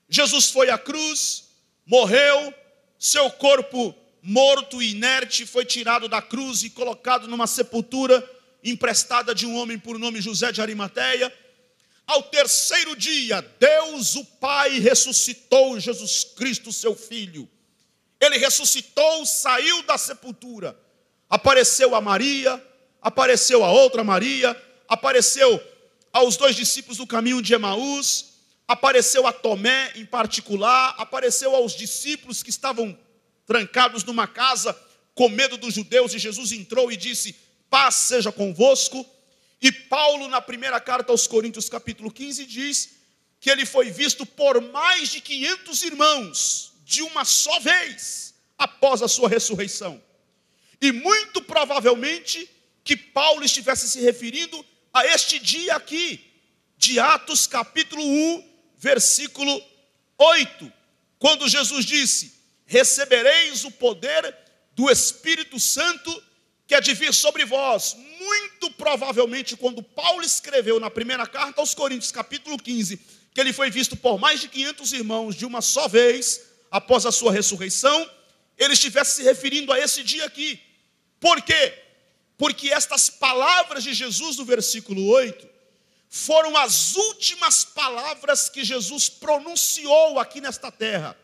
Jesus foi à cruz, morreu, seu corpo morto e inerte foi tirado da cruz e colocado numa sepultura emprestada de um homem por nome José de Arimateia. Ao terceiro dia, Deus, o Pai, ressuscitou Jesus Cristo, seu Filho. Ele ressuscitou, saiu da sepultura. Apareceu a Maria, apareceu a outra Maria, apareceu aos dois discípulos do caminho de Emaús, apareceu a Tomé em particular, apareceu aos discípulos que estavam trancados numa casa com medo dos judeus, e Jesus entrou e disse: paz seja convosco. E Paulo, na primeira carta aos Coríntios, capítulo quinze, diz que ele foi visto por mais de quinhentos irmãos, de uma só vez, após a sua ressurreição. E muito provavelmente que Paulo estivesse se referindo a este dia aqui, de Atos, capítulo um, versículo oito, quando Jesus disse: recebereis o poder do Espírito Santo que é de vir sobre vós. Muito provavelmente, quando Paulo escreveu na primeira carta aos Coríntios, capítulo quinze, que ele foi visto por mais de quinhentos irmãos de uma só vez, após a sua ressurreição, ele estivesse se referindo a esse dia aqui. Por quê? Porque estas palavras de Jesus, no versículo oito, foram as últimas palavras que Jesus pronunciou aqui nesta terra.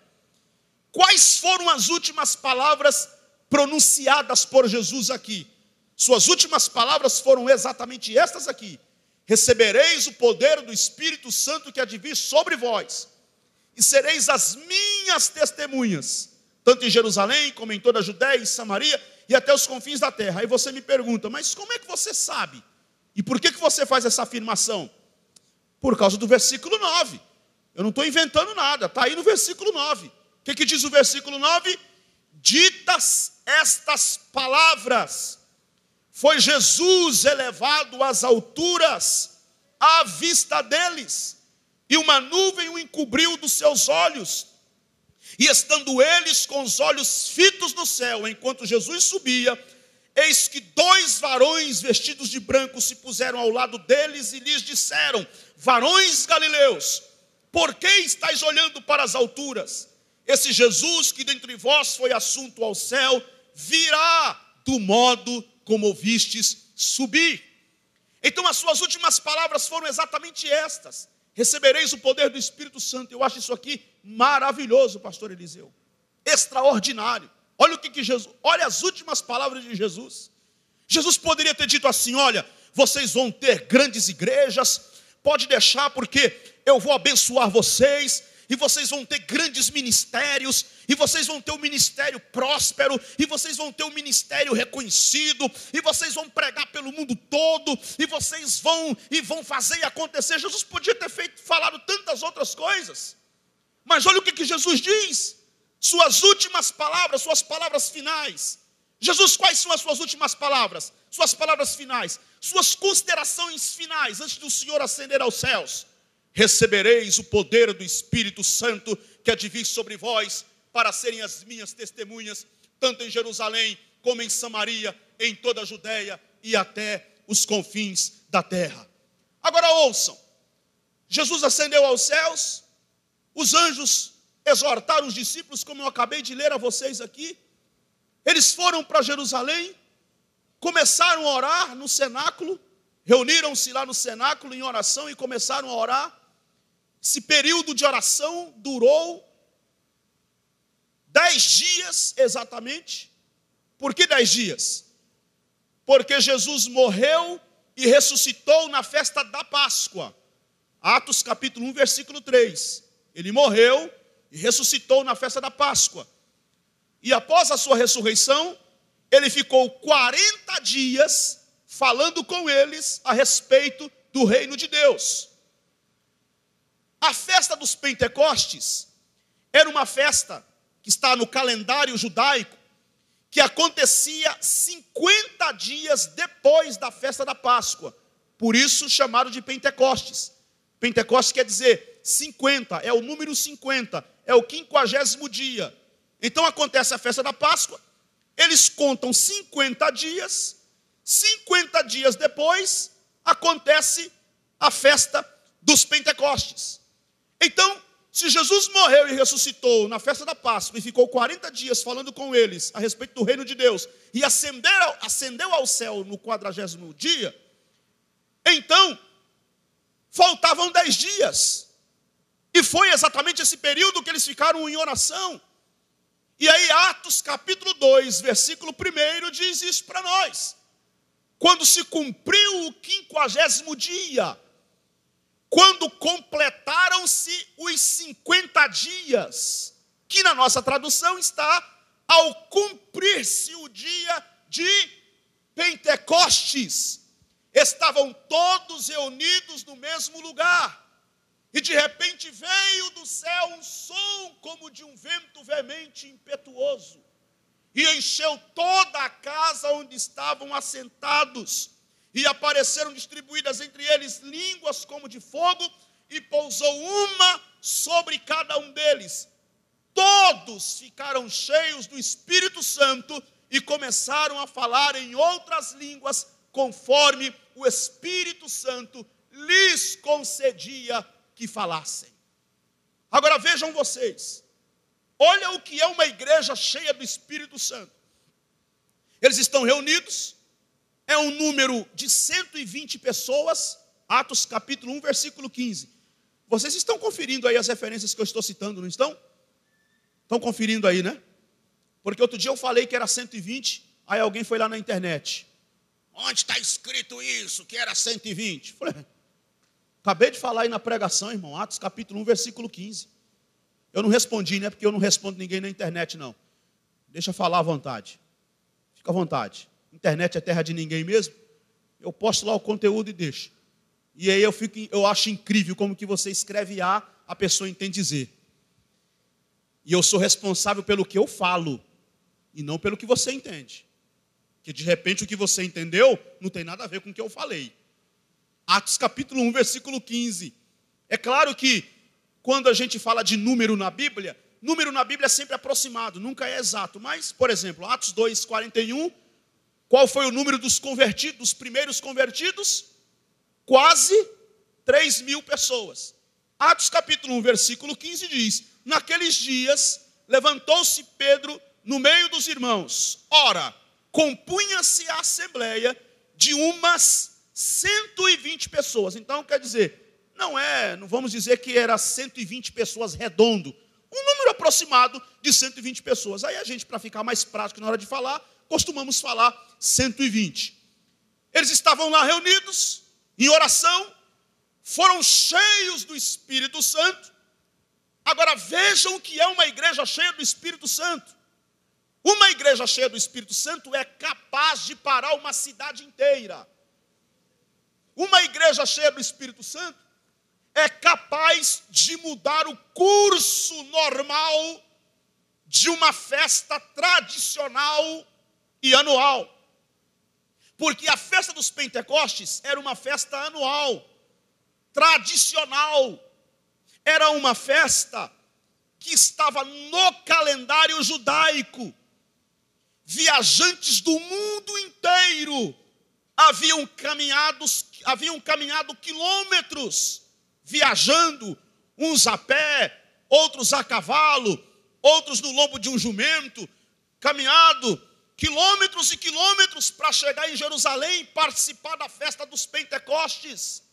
Quais foram as últimas palavras pronunciadas por Jesus aqui? Suas últimas palavras foram exatamente estas aqui: recebereis o poder do Espírito Santo que há de vir sobre vós, e sereis as minhas testemunhas, tanto em Jerusalém, como em toda a Judéia e Samaria, e até os confins da terra. Aí você me pergunta: mas como é que você sabe? E por que que você faz essa afirmação? Por causa do versículo nove. Eu não estou inventando nada, está aí no versículo nove. O que que diz o versículo nove? Ditas estas palavras, foi Jesus elevado às alturas, à vista deles, e uma nuvem o encobriu dos seus olhos. E estando eles com os olhos fitos no céu, enquanto Jesus subia, eis que dois varões vestidos de branco se puseram ao lado deles e lhes disseram: varões galileus, por que estáis olhando para as alturas? Esse Jesus que dentre vós foi assunto ao céu, virá do modo como o vistes subir. Então as suas últimas palavras foram exatamente estas: recebereis o poder do Espírito Santo. Eu acho isso aqui maravilhoso, pastor Eliseu. Extraordinário. Olha o que, que Jesus, olha as últimas palavras de Jesus. Jesus poderia ter dito assim: olha, vocês vão ter grandes igrejas, pode deixar, porque eu vou abençoar vocês, e vocês vão ter grandes ministérios, e vocês vão ter um ministério próspero, e vocês vão ter um ministério reconhecido, e vocês vão pregar pelo mundo todo, e vocês vão e vão fazer e acontecer. Jesus podia ter feito, falado tantas outras coisas, mas olha o que, que Jesus diz, suas últimas palavras, suas palavras finais. Jesus, quais são as suas últimas palavras? Suas palavras finais, suas considerações finais, antes do Senhor ascender aos céus: recebereis o poder do Espírito Santo que há de vir sobre vós, para serem as minhas testemunhas, tanto em Jerusalém, como em Samaria, em toda a Judéia e até os confins da terra. Agora ouçam, Jesus ascendeu aos céus, os anjos exortaram os discípulos, como eu acabei de ler a vocês aqui, eles foram para Jerusalém, começaram a orar no cenáculo, reuniram-se lá no cenáculo em oração e começaram a orar. Esse período de oração durou dez dias exatamente. Por que dez dias? Porque Jesus morreu e ressuscitou na festa da Páscoa. Atos capítulo um, versículo três. Ele morreu e ressuscitou na festa da Páscoa. E após a sua ressurreição, ele ficou quarenta dias falando com eles a respeito do reino de Deus. A festa dos Pentecostes era uma festa que está no calendário judaico, que acontecia cinquenta dias depois da festa da Páscoa. Por isso chamaram de Pentecostes. Pentecostes quer dizer cinquenta, é o número cinquenta, é o quinquagésimo dia. Então acontece a festa da Páscoa, eles contam cinquenta dias, cinquenta dias depois acontece a festa dos Pentecostes. Então, se Jesus morreu e ressuscitou na festa da Páscoa e ficou quarenta dias falando com eles a respeito do reino de Deus e ascendeu, ascendeu ao céu no quadragésimo dia, então faltavam dez dias. E foi exatamente esse período que eles ficaram em oração. E aí Atos capítulo dois, versículo primeiro diz isso para nós. Quando se cumpriu o quinquagésimo dia, quando completaram-se os cinquenta dias, que na nossa tradução está ao cumprir-se o dia de Pentecostes. Estavam todos reunidos no mesmo lugar. E de repente veio do céu um som como de um vento veemente e impetuoso. E encheu toda a casa onde estavam assentados. E apareceram distribuídas entre eles línguas como de fogo, e pousou uma sobre cada um deles. Todos ficaram cheios do Espírito Santo e começaram a falar em outras línguas, conforme o Espírito Santo lhes concedia que falassem. Agora vejam vocês, olha o que é uma igreja cheia do Espírito Santo. Eles estão reunidos, é um número de cento e vinte pessoas, Atos capítulo um, versículo quinze. Vocês estão conferindo aí as referências que eu estou citando, não estão? Estão conferindo aí, né? Porque outro dia eu falei que era cento e vinte, aí alguém foi lá na internet. Onde está escrito isso, que era cento e vinte? Falei, acabei de falar aí na pregação, irmão, Atos capítulo um, versículo quinze. Eu não respondi, né? Porque eu não respondo ninguém na internet, não. Deixa eu falar à vontade. Fica à vontade. Internet é terra de ninguém mesmo. Eu posto lá o conteúdo e deixo. E aí eu fico, eu acho incrível como que você escreve A, a pessoa entende Z. E eu sou responsável pelo que eu falo, e não pelo que você entende. Que de repente o que você entendeu não tem nada a ver com o que eu falei. Atos capítulo um, versículo quinze. É claro que quando a gente fala de número na Bíblia, número na Bíblia é sempre aproximado, nunca é exato. Mas, por exemplo, Atos dois, quarenta e um... Qual foi o número dos convertidos, dos primeiros convertidos? Quase três mil pessoas. Atos capítulo um, versículo quinze diz, naqueles dias levantou-se Pedro no meio dos irmãos. Ora, compunha-se a assembleia de umas cento e vinte pessoas. Então, quer dizer, não é, não vamos dizer que era cento e vinte pessoas redondo. Um número aproximado de cento e vinte pessoas. Aí a gente, para ficar mais prático na hora de falar, costumamos falar cento e vinte. Eles estavam lá reunidos, em oração, foram cheios do Espírito Santo. Agora vejam o que é uma igreja cheia do Espírito Santo. Uma igreja cheia do Espírito Santo é capaz de parar uma cidade inteira. Uma igreja cheia do Espírito Santo é capaz de mudar o curso normal de uma festa tradicional e anual, porque a festa dos Pentecostes era uma festa anual, tradicional, era uma festa que estava no calendário judaico. Viajantes do mundo inteiro haviam caminhado, haviam caminhado quilômetros, viajando, uns a pé, outros a cavalo, outros no lombo de um jumento, caminhado quilômetros e quilômetros para chegar em Jerusalém e participar da festa dos Pentecostes.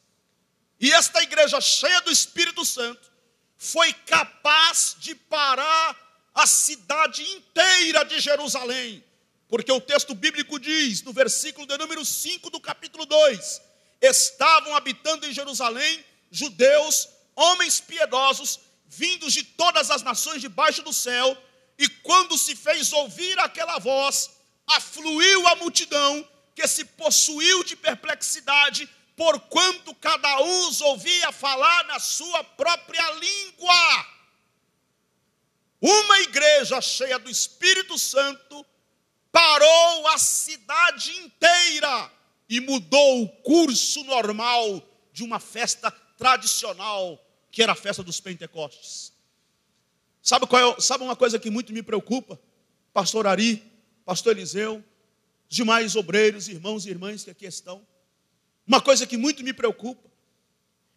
E esta igreja cheia do Espírito Santo foi capaz de parar a cidade inteira de Jerusalém. Porque o texto bíblico diz, no versículo de número cinco do capítulo dois, estavam habitando em Jerusalém judeus, homens piedosos, vindos de todas as nações debaixo do céu, e quando se fez ouvir aquela voz, afluiu a multidão, que se possuiu de perplexidade, porquanto cada um os ouvia falar na sua própria língua. Uma igreja cheia do Espírito Santo parou a cidade inteira e mudou o curso normal de uma festa tradicional, que era a festa dos Pentecostes. Sabe, qual é, sabe uma coisa que muito me preocupa? Pastor Ari, pastor Eliseu, os demais obreiros, irmãos e irmãs que aqui estão. Uma coisa que muito me preocupa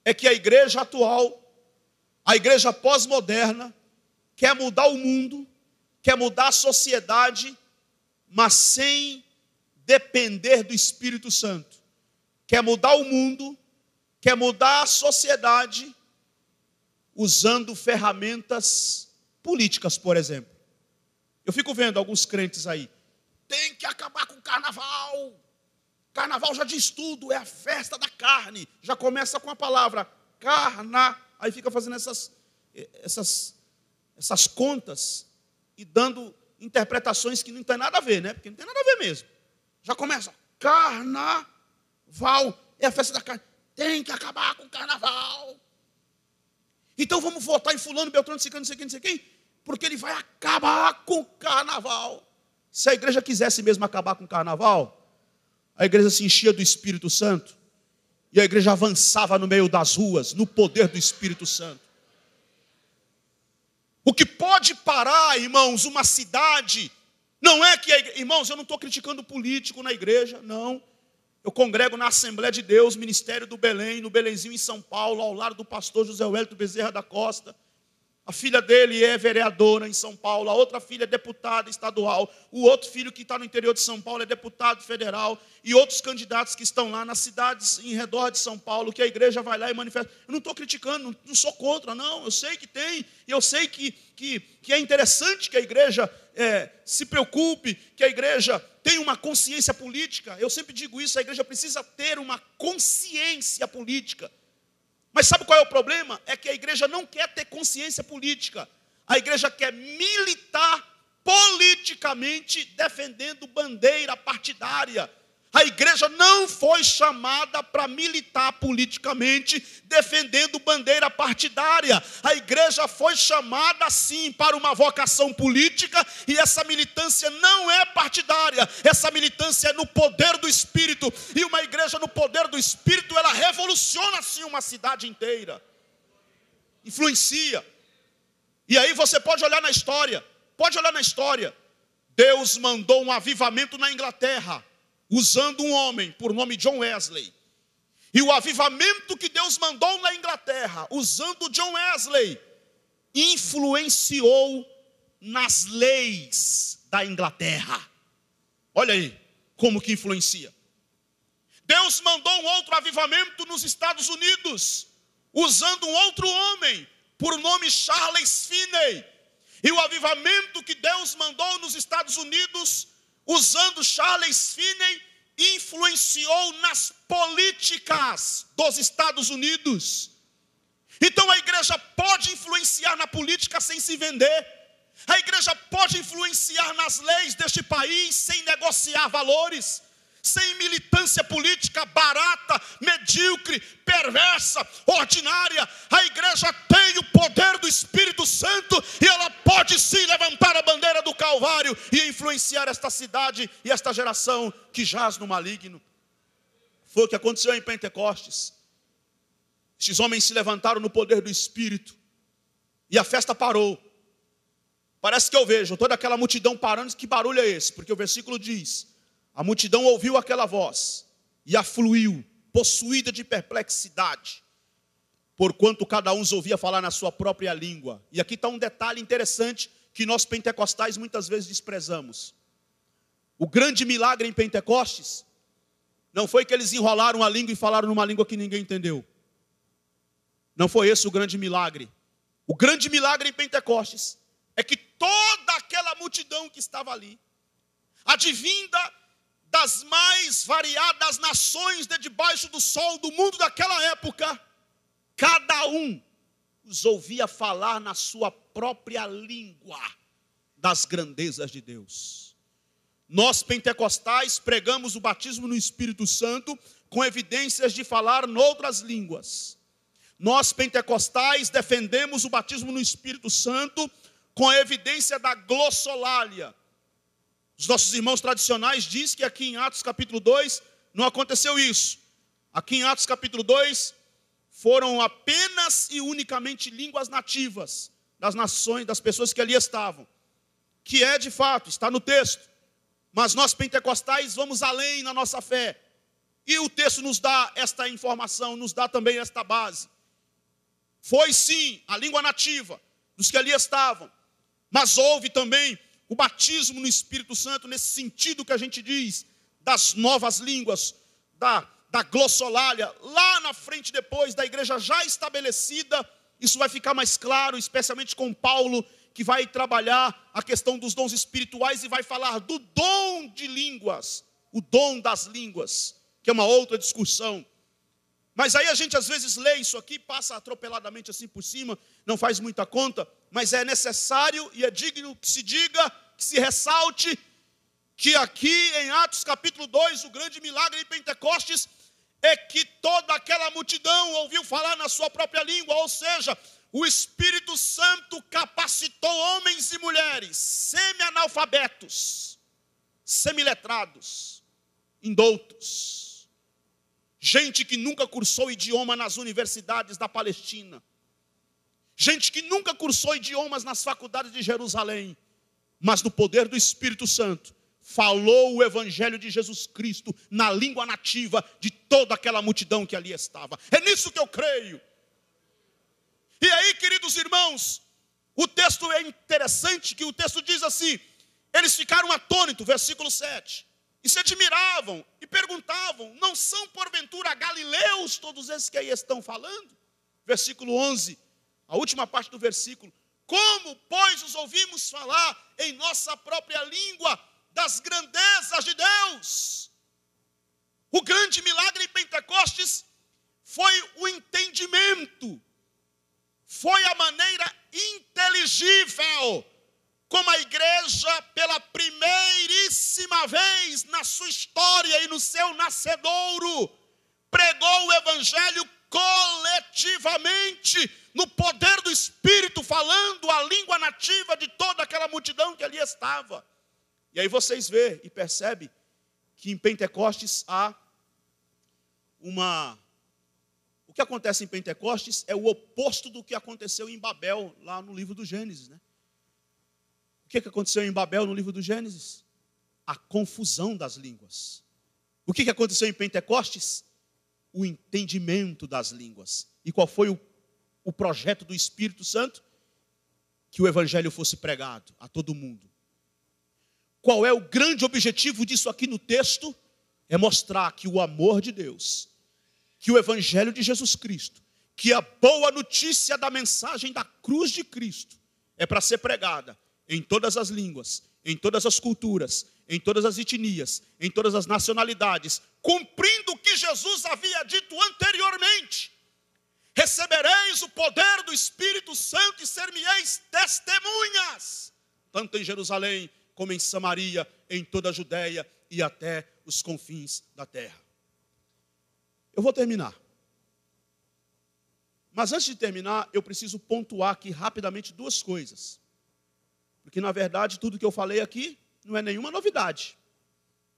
é que a igreja atual, a igreja pós-moderna, quer mudar o mundo, quer mudar a sociedade, mas sem depender do Espírito Santo. Quer mudar o mundo, quer mudar a sociedade, usando ferramentas políticas, por exemplo. Eu fico vendo alguns crentes aí. Tem que acabar com o carnaval. Carnaval já diz tudo, é a festa da carne. Já começa com a palavra carna. Aí fica fazendo essas, essas, essas contas e dando interpretações que não tem nada a ver, né? Porque não tem nada a ver mesmo. Já começa, carnaval, é a festa da carne. Tem que acabar com o carnaval. Então vamos votar em fulano, beltrano, ciclano, não sei quem, não sei quem, porque ele vai acabar com o carnaval. Se a igreja quisesse mesmo acabar com o carnaval, a igreja se enchia do Espírito Santo e a igreja avançava no meio das ruas, no poder do Espírito Santo. O que pode parar, irmãos, uma cidade, não é que... Igreja, irmãos, eu não estou criticando político na igreja, não. Eu congrego na Assembleia de Deus, Ministério do Belém, no Belenzinho, em São Paulo, ao lado do pastor José Wellington Bezerra da Costa. A filha dele é vereadora em São Paulo, a outra filha é deputada estadual, o outro filho que está no interior de São Paulo é deputado federal, e outros candidatos que estão lá nas cidades em redor de São Paulo, que a igreja vai lá e manifesta. Eu não estou criticando, não sou contra, não. Eu sei que tem, e eu sei que, que, que é interessante que a igreja é, se preocupe, que a igreja tenha uma consciência política. Eu sempre digo isso, a igreja precisa ter uma consciência política. Mas sabe qual é o problema? É que a igreja não quer ter consciência política. A igreja quer militar politicamente defendendo bandeira partidária. A igreja não foi chamada para militar politicamente defendendo bandeira partidária. A igreja foi chamada, sim, para uma vocação política, e essa militância não é partidária. Essa militância é no poder do Espírito. E uma igreja no poder do Espírito, ela revoluciona, sim, uma cidade inteira. Influencia. E aí você pode olhar na história. Pode olhar na história. Deus mandou um avivamento na Inglaterra, usando um homem por nome John Wesley. E o avivamento que Deus mandou na Inglaterra, usando John Wesley, influenciou nas leis da Inglaterra. Olha aí como que influencia. Deus mandou um outro avivamento nos Estados Unidos, usando um outro homem por nome Charles Finney. E o avivamento que Deus mandou nos Estados Unidos, usando Charles Finney, influenciou nas políticas dos Estados Unidos. Então a igreja pode influenciar na política sem se vender. A igreja pode influenciar nas leis deste país sem negociar valores, sem militância política barata, medíocre, perversa, ordinária. A igreja tem o poder do Espírito Santo e ela pode sim levantar a bandeira do Calvário e influenciar esta cidade e esta geração que jaz no maligno. Foi o que aconteceu em Pentecostes. Estes homens se levantaram no poder do Espírito e a festa parou. Parece que eu vejo toda aquela multidão parando. Que barulho é esse? Porque o versículo diz: a multidão ouviu aquela voz e afluiu, possuída de perplexidade, porquanto cada um os ouvia falar na sua própria língua. E aqui está um detalhe interessante que nós pentecostais muitas vezes desprezamos. O grande milagre em Pentecostes não foi que eles enrolaram a língua e falaram numa língua que ninguém entendeu. Não foi esse o grande milagre. O grande milagre em Pentecostes é que toda aquela multidão que estava ali, advinda das mais variadas nações de debaixo do sol do mundo daquela época, cada um os ouvia falar na sua própria língua das grandezas de Deus. Nós pentecostais pregamos o batismo no Espírito Santo com evidências de falar noutras línguas. Nós pentecostais defendemos o batismo no Espírito Santo com a evidência da glossolalia. Os nossos irmãos tradicionais dizem que aqui em Atos capítulo dois, não aconteceu isso. Aqui em Atos capítulo dois, foram apenas e unicamente línguas nativas das nações, das pessoas que ali estavam. Que é de fato, está no texto. Mas nós pentecostais vamos além na nossa fé. E o texto nos dá esta informação, nos dá também esta base. Foi sim a língua nativa dos que ali estavam. Mas houve também o batismo no Espírito Santo, nesse sentido que a gente diz, das novas línguas, da, da glossolalia. Lá na frente depois da igreja já estabelecida, isso vai ficar mais claro, especialmente com Paulo, que vai trabalhar a questão dos dons espirituais e vai falar do dom de línguas, o dom das línguas, que é uma outra discussão. Mas aí a gente às vezes lê isso aqui, passa atropeladamente assim por cima, não faz muita conta, mas é necessário e é digno que se diga, que se ressalte, que aqui em Atos capítulo dois, o grande milagre de Pentecostes é que toda aquela multidão ouviu falar na sua própria língua, ou seja, o Espírito Santo capacitou homens e mulheres, semi-analfabetos, semiletrados, indoutos. Gente que nunca cursou idioma nas universidades da Palestina. Gente que nunca cursou idiomas nas faculdades de Jerusalém. Mas no poder do Espírito Santo, falou o Evangelho de Jesus Cristo na língua nativa de toda aquela multidão que ali estava. É nisso que eu creio. E aí, queridos irmãos, o texto é interessante, que o texto diz assim: eles ficaram atônitos, versículo sete. E se admiravam e perguntavam: não são porventura galileus todos esses que aí estão falando? Versículo onze, a última parte do versículo. Como, pois, os ouvimos falar em nossa própria língua das grandezas de Deus? O grande milagre em Pentecostes foi o entendimento, foi a maneira inteligível como a igreja, pela primeiríssima vez na sua história e no seu nascedouro, pregou o evangelho coletivamente, no poder do Espírito, falando a língua nativa de toda aquela multidão que ali estava. E aí vocês vê e percebem que em Pentecostes há uma... O que acontece em Pentecostes é o oposto do que aconteceu em Babel, lá no livro do Gênesis, né? O que, que aconteceu em Babel, no livro do Gênesis? A confusão das línguas. O que, que aconteceu em Pentecostes? O entendimento das línguas. E qual foi o, o projeto do Espírito Santo? Que o evangelho fosse pregado a todo mundo. Qual é o grande objetivo disso aqui no texto? É mostrar que o amor de Deus, que o evangelho de Jesus Cristo, que a boa notícia da mensagem da cruz de Cristo é para ser pregada em todas as línguas, em todas as culturas, em todas as etnias, em todas as nacionalidades, cumprindo o que Jesus havia dito anteriormente: recebereis o poder do Espírito Santo e ser-me-eis testemunhas, tanto em Jerusalém como em Samaria, em toda a Judéia e até os confins da terra. Eu vou terminar. Mas antes de terminar, eu preciso pontuar aqui rapidamente duas coisas. Porque, na verdade, tudo que eu falei aqui não é nenhuma novidade.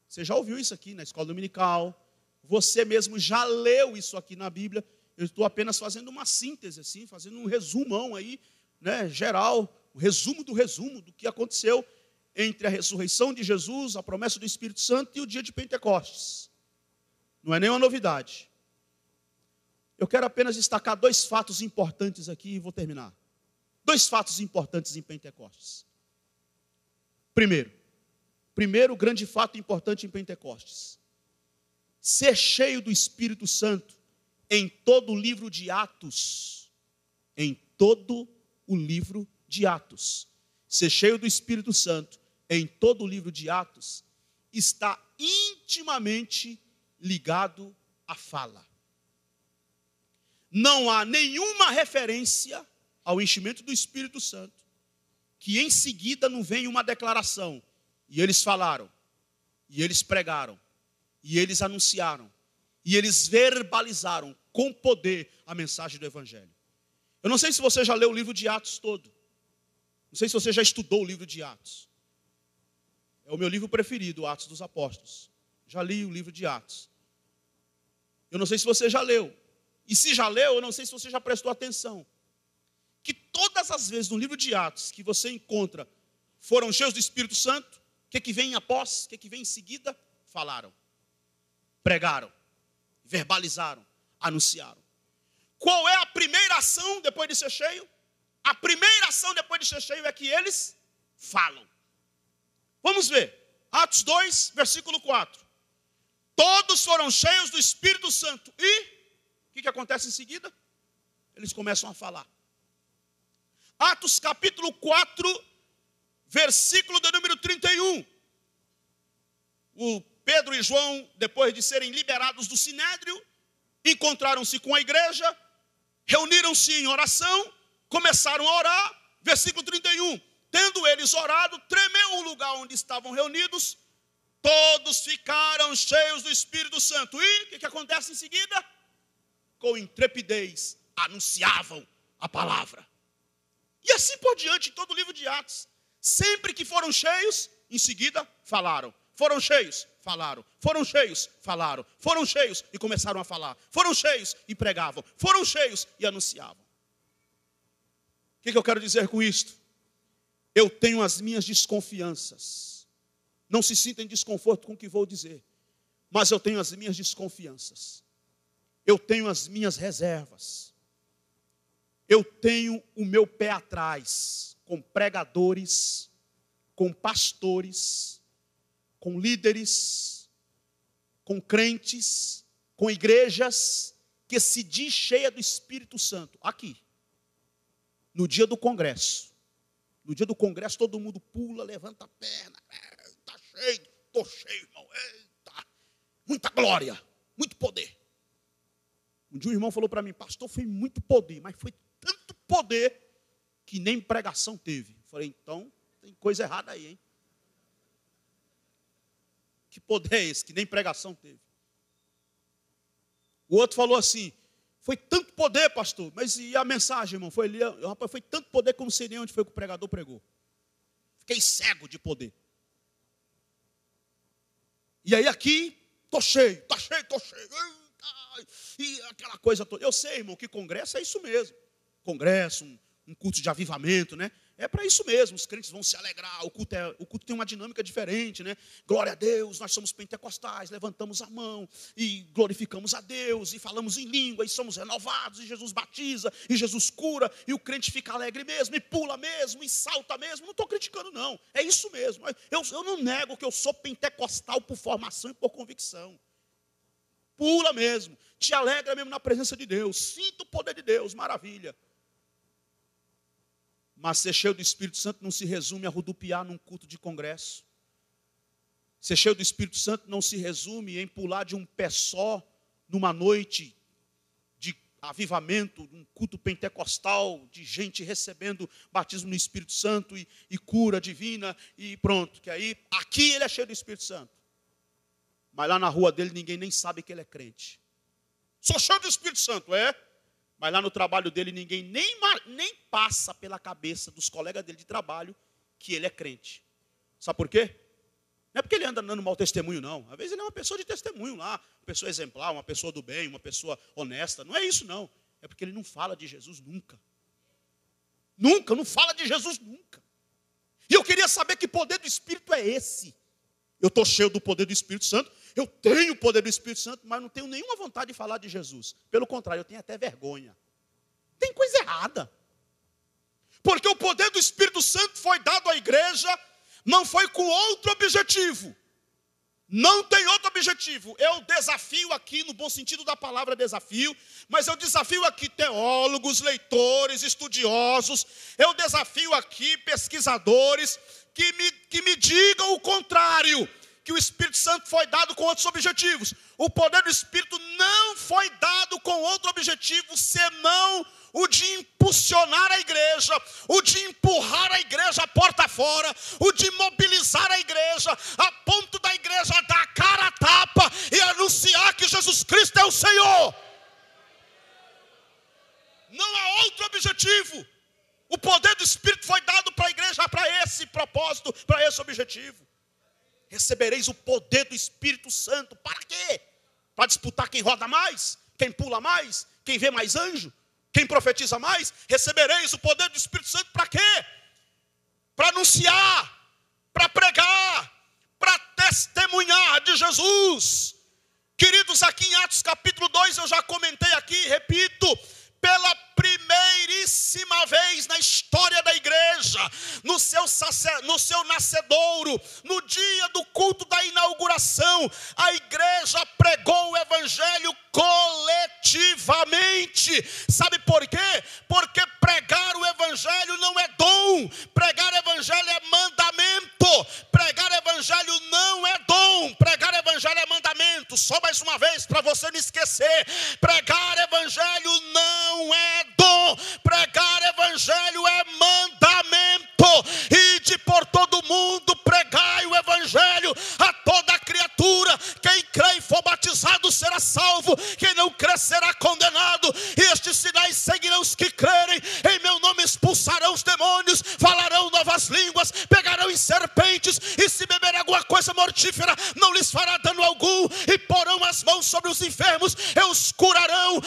Você já ouviu isso aqui na escola dominical. Você mesmo já leu isso aqui na Bíblia. Eu estou apenas fazendo uma síntese, assim, fazendo um resumão aí, né, geral. O resumo do resumo do que aconteceu entre a ressurreição de Jesus, a promessa do Espírito Santo e o dia de Pentecostes. Não é nenhuma novidade. Eu quero apenas destacar dois fatos importantes aqui e vou terminar. Dois fatos importantes em Pentecostes. Primeiro, primeiro grande fato importante em Pentecostes: ser cheio do Espírito Santo em todo o livro de Atos, em todo o livro de Atos, ser cheio do Espírito Santo em todo o livro de Atos, está intimamente ligado à fala. Não há nenhuma referência ao enchimento do Espírito Santo que em seguida não vem uma declaração: e eles falaram, e eles pregaram, e eles anunciaram, e eles verbalizaram com poder a mensagem do evangelho. Eu não sei se você já leu o livro de Atos todo. Não sei se você já estudou o livro de Atos. É o meu livro preferido, Atos dos Apóstolos. Já li o livro de Atos. Eu não sei se você já leu. E se já leu, eu não sei se você já prestou atenção. Que todas as vezes no livro de Atos que você encontra foram cheios do Espírito Santo, o que, que vem após, o que, que vem em seguida? Falaram, pregaram, verbalizaram, anunciaram. Qual é a primeira ação depois de ser cheio? A primeira ação depois de ser cheio é que eles falam. Vamos ver. Atos dois, versículo quatro. Todos foram cheios do Espírito Santo. E o que, que acontece em seguida? Eles começam a falar. Atos capítulo quatro, versículo de número trinta e um. O Pedro e João, depois de serem liberados do sinédrio, encontraram-se com a igreja, reuniram-se em oração, começaram a orar. Versículo trinta e um. Tendo eles orado, tremeu o lugar onde estavam reunidos, todos ficaram cheios do Espírito Santo. E o que, que acontece em seguida? Com intrepidez anunciavam a palavra. E assim por diante, em todo o livro de Atos. Sempre que foram cheios, em seguida falaram. Foram cheios, falaram. Foram cheios, falaram. Foram cheios e começaram a falar. Foram cheios e pregavam. Foram cheios e anunciavam. O que, que eu quero dizer com isto? Eu tenho as minhas desconfianças. Não se sinta em desconforto com o que vou dizer. Mas eu tenho as minhas desconfianças. Eu tenho as minhas reservas. Eu tenho o meu pé atrás com pregadores, com pastores, com líderes, com crentes, com igrejas que se diz cheia do Espírito Santo. Aqui, no dia do congresso. No dia do congresso, todo mundo pula, levanta a perna. Está cheio, estou cheio, irmão. Eita. Muita glória, muito poder. Um dia um irmão falou para mim, pastor, foi muito poder, mas foi tanto poder que nem pregação teve. Eu falei, então, tem coisa errada aí, hein? Que poder é esse que nem pregação teve? O outro falou assim, foi tanto poder, pastor. Mas e a mensagem, irmão? Foi, rapaz, foi tanto poder como seria onde foi que o pregador pregou. Fiquei cego de poder. E aí aqui, estou cheio, estou cheio, estou cheio. E aquela coisa toda. Eu sei, irmão, que congresso é isso mesmo. Congresso, um, um culto de avivamento, né? É para isso mesmo, os crentes vão se alegrar, o culto, é, o culto tem uma dinâmica diferente, né? Glória a Deus, nós somos pentecostais, levantamos a mão e glorificamos a Deus, e falamos em língua, e somos renovados, e Jesus batiza, e Jesus cura, e o crente fica alegre mesmo, e pula mesmo, e salta mesmo. Não estou criticando não, é isso mesmo. Eu, eu não nego que eu sou pentecostal por formação e por convicção. Pula mesmo, te alegra mesmo na presença de Deus, sinta o poder de Deus, maravilha. Mas ser cheio do Espírito Santo não se resume a rodopiar num culto de congresso. Ser cheio do Espírito Santo não se resume em pular de um pé só numa noite de avivamento, num culto pentecostal, de gente recebendo batismo no Espírito Santo e, e cura divina e pronto. Que aí, aqui ele é cheio do Espírito Santo. Mas lá na rua dele ninguém nem sabe que ele é crente. Sou cheio do Espírito Santo, é? Mas lá no trabalho dele ninguém nem, nem passa pela cabeça dos colegas dele de trabalho que ele é crente. Sabe por quê? Não é porque ele anda dando mau testemunho, não. Às vezes ele é uma pessoa de testemunho lá, uma pessoa exemplar, uma pessoa do bem, uma pessoa honesta. Não é isso, não. É porque ele não fala de Jesus nunca. Nunca, não fala de Jesus nunca. E eu queria saber que poder do Espírito é esse. Eu estou cheio do poder do Espírito Santo, eu tenho o poder do Espírito Santo, mas não tenho nenhuma vontade de falar de Jesus. Pelo contrário, eu tenho até vergonha. Tem coisa errada. Porque o poder do Espírito Santo foi dado à igreja, não foi com outro objetivo. Não tem outro objetivo. Eu desafio aqui, no bom sentido da palavra desafio, mas eu desafio aqui teólogos, leitores, estudiosos, eu desafio aqui pesquisadores que me, que me digam o contrário, que o Espírito Santo foi dado com outros objetivos. O poder do Espírito não foi dado com outro objetivo, senão o de impulsionar a igreja, o de empurrar a igreja a porta fora, o de mobilizar a igreja, a ponto da igreja dar a cara a tapa e anunciar que Jesus Cristo é o Senhor. Não há outro objetivo. O poder do Espírito foi dado para a igreja para esse propósito, para esse objetivo. Recebereis o poder do Espírito Santo. Para quê? para disputar quem roda mais, quem pula mais, quem vê mais anjo, quem profetiza mais. Recebereis o poder do Espírito Santo para quê? Para anunciar, para pregar, para testemunhar de Jesus. Queridos, aqui em Atos capítulo dois, eu já comentei aqui, repito, pela primeiríssima vez na história da igreja, no seu, sacer, no seu nascedouro, no dia do culto da inauguração, a igreja pregou o evangelho coletivamente. Sabe por quê? Porque pregar o evangelho não é dom, pregar o evangelho é mandamento, pregar o evangelho não é dom, pregar o evangelho é mandamento. Só mais uma vez, para você não esquecer, pregar o evangelho não é dom, pregar o evangelho é mandamento. Ide por todo mundo, pregai o evangelho a toda criatura, quem crê e for batizado será salvo, quem não crê será condenado, e estes sinais seguirão os que crerem, em meu nome expulsarão os demônios, falarão novas línguas, pegarão em serpentes, e se beber alguma coisa mortífera, não lhes fará dano algum, e porão as mãos sobre os enfermos, eu os curarão.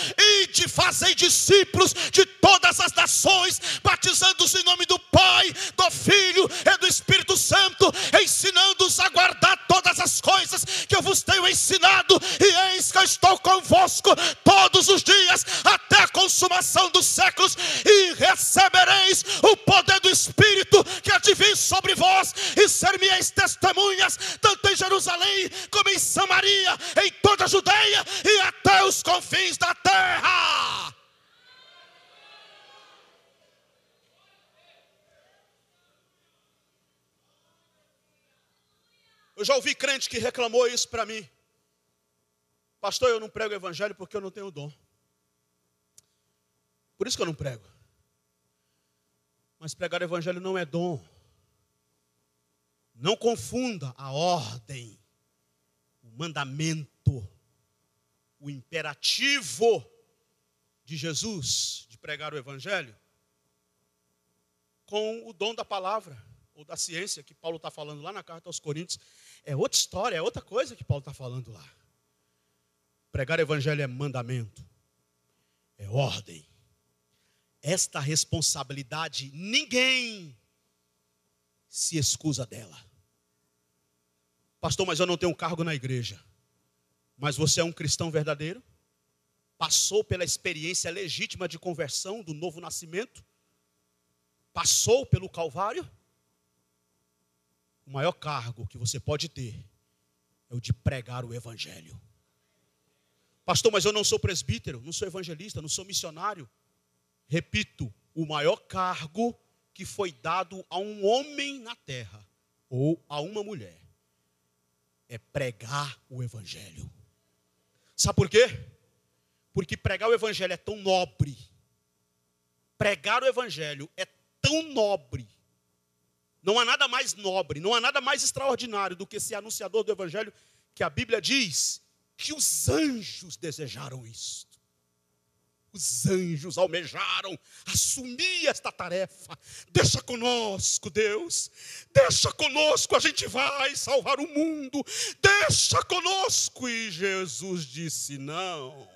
Ide, fazei discípulos de todas as nações, batizando-os em nome do Pai, do Filho e do Espírito Santo, ensinando-os a guardar todas as coisas que eu vos tenho ensinado, e eis que eu estou convosco todos os dias, até a consumação dos séculos, e recebereis o poder do Espírito que há de vir sobre vós, e ser-me-eis testemunhas, tanto em Jerusalém, como em Samaria, em toda a Judeia, e até os confins da terra. Eu já ouvi crente que reclamou isso para mim. Pastor, eu não prego o evangelho porque eu não tenho dom. Por isso que eu não prego. Mas pregar o evangelho não é dom. Não confunda a ordem, o mandamento, o imperativo de Jesus de pregar o evangelho com o dom da palavra ou da ciência que Paulo está falando lá na carta aos Coríntios. É outra história, é outra coisa que Paulo está falando lá. Pregar o evangelho é mandamento, é ordem. Esta responsabilidade ninguém se excusa dela. Pastor, mas eu não tenho um cargo na igreja. Mas você é um cristão verdadeiro? Passou pela experiência legítima de conversão, do novo nascimento? Passou pelo Calvário? O maior cargo que você pode ter é o de pregar o evangelho. Pastor, mas eu não sou presbítero, não sou evangelista, não sou missionário. Repito, o maior cargo que foi dado a um homem na terra, ou a uma mulher, é pregar o evangelho. Sabe por quê? Porque pregar o evangelho é tão nobre. Pregar o evangelho é tão nobre. Não há nada mais nobre, não há nada mais extraordinário do que ser anunciador do evangelho, que a Bíblia diz que os anjos desejaram isto. Os anjos almejaram assumir esta tarefa. Deixa conosco, Deus. Deixa conosco, a gente vai salvar o mundo. Deixa conosco. E Jesus disse, não.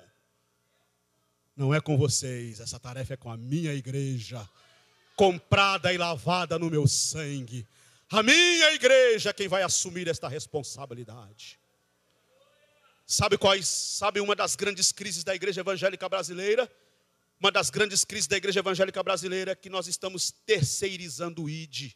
Não é com vocês, essa tarefa é com a minha igreja, comprada e lavada no meu sangue. A minha igreja é quem vai assumir esta responsabilidade. Sabe quais? Sabe uma das grandes crises da igreja evangélica brasileira? Uma das grandes crises da igreja evangélica brasileira é que nós estamos terceirizando o I D.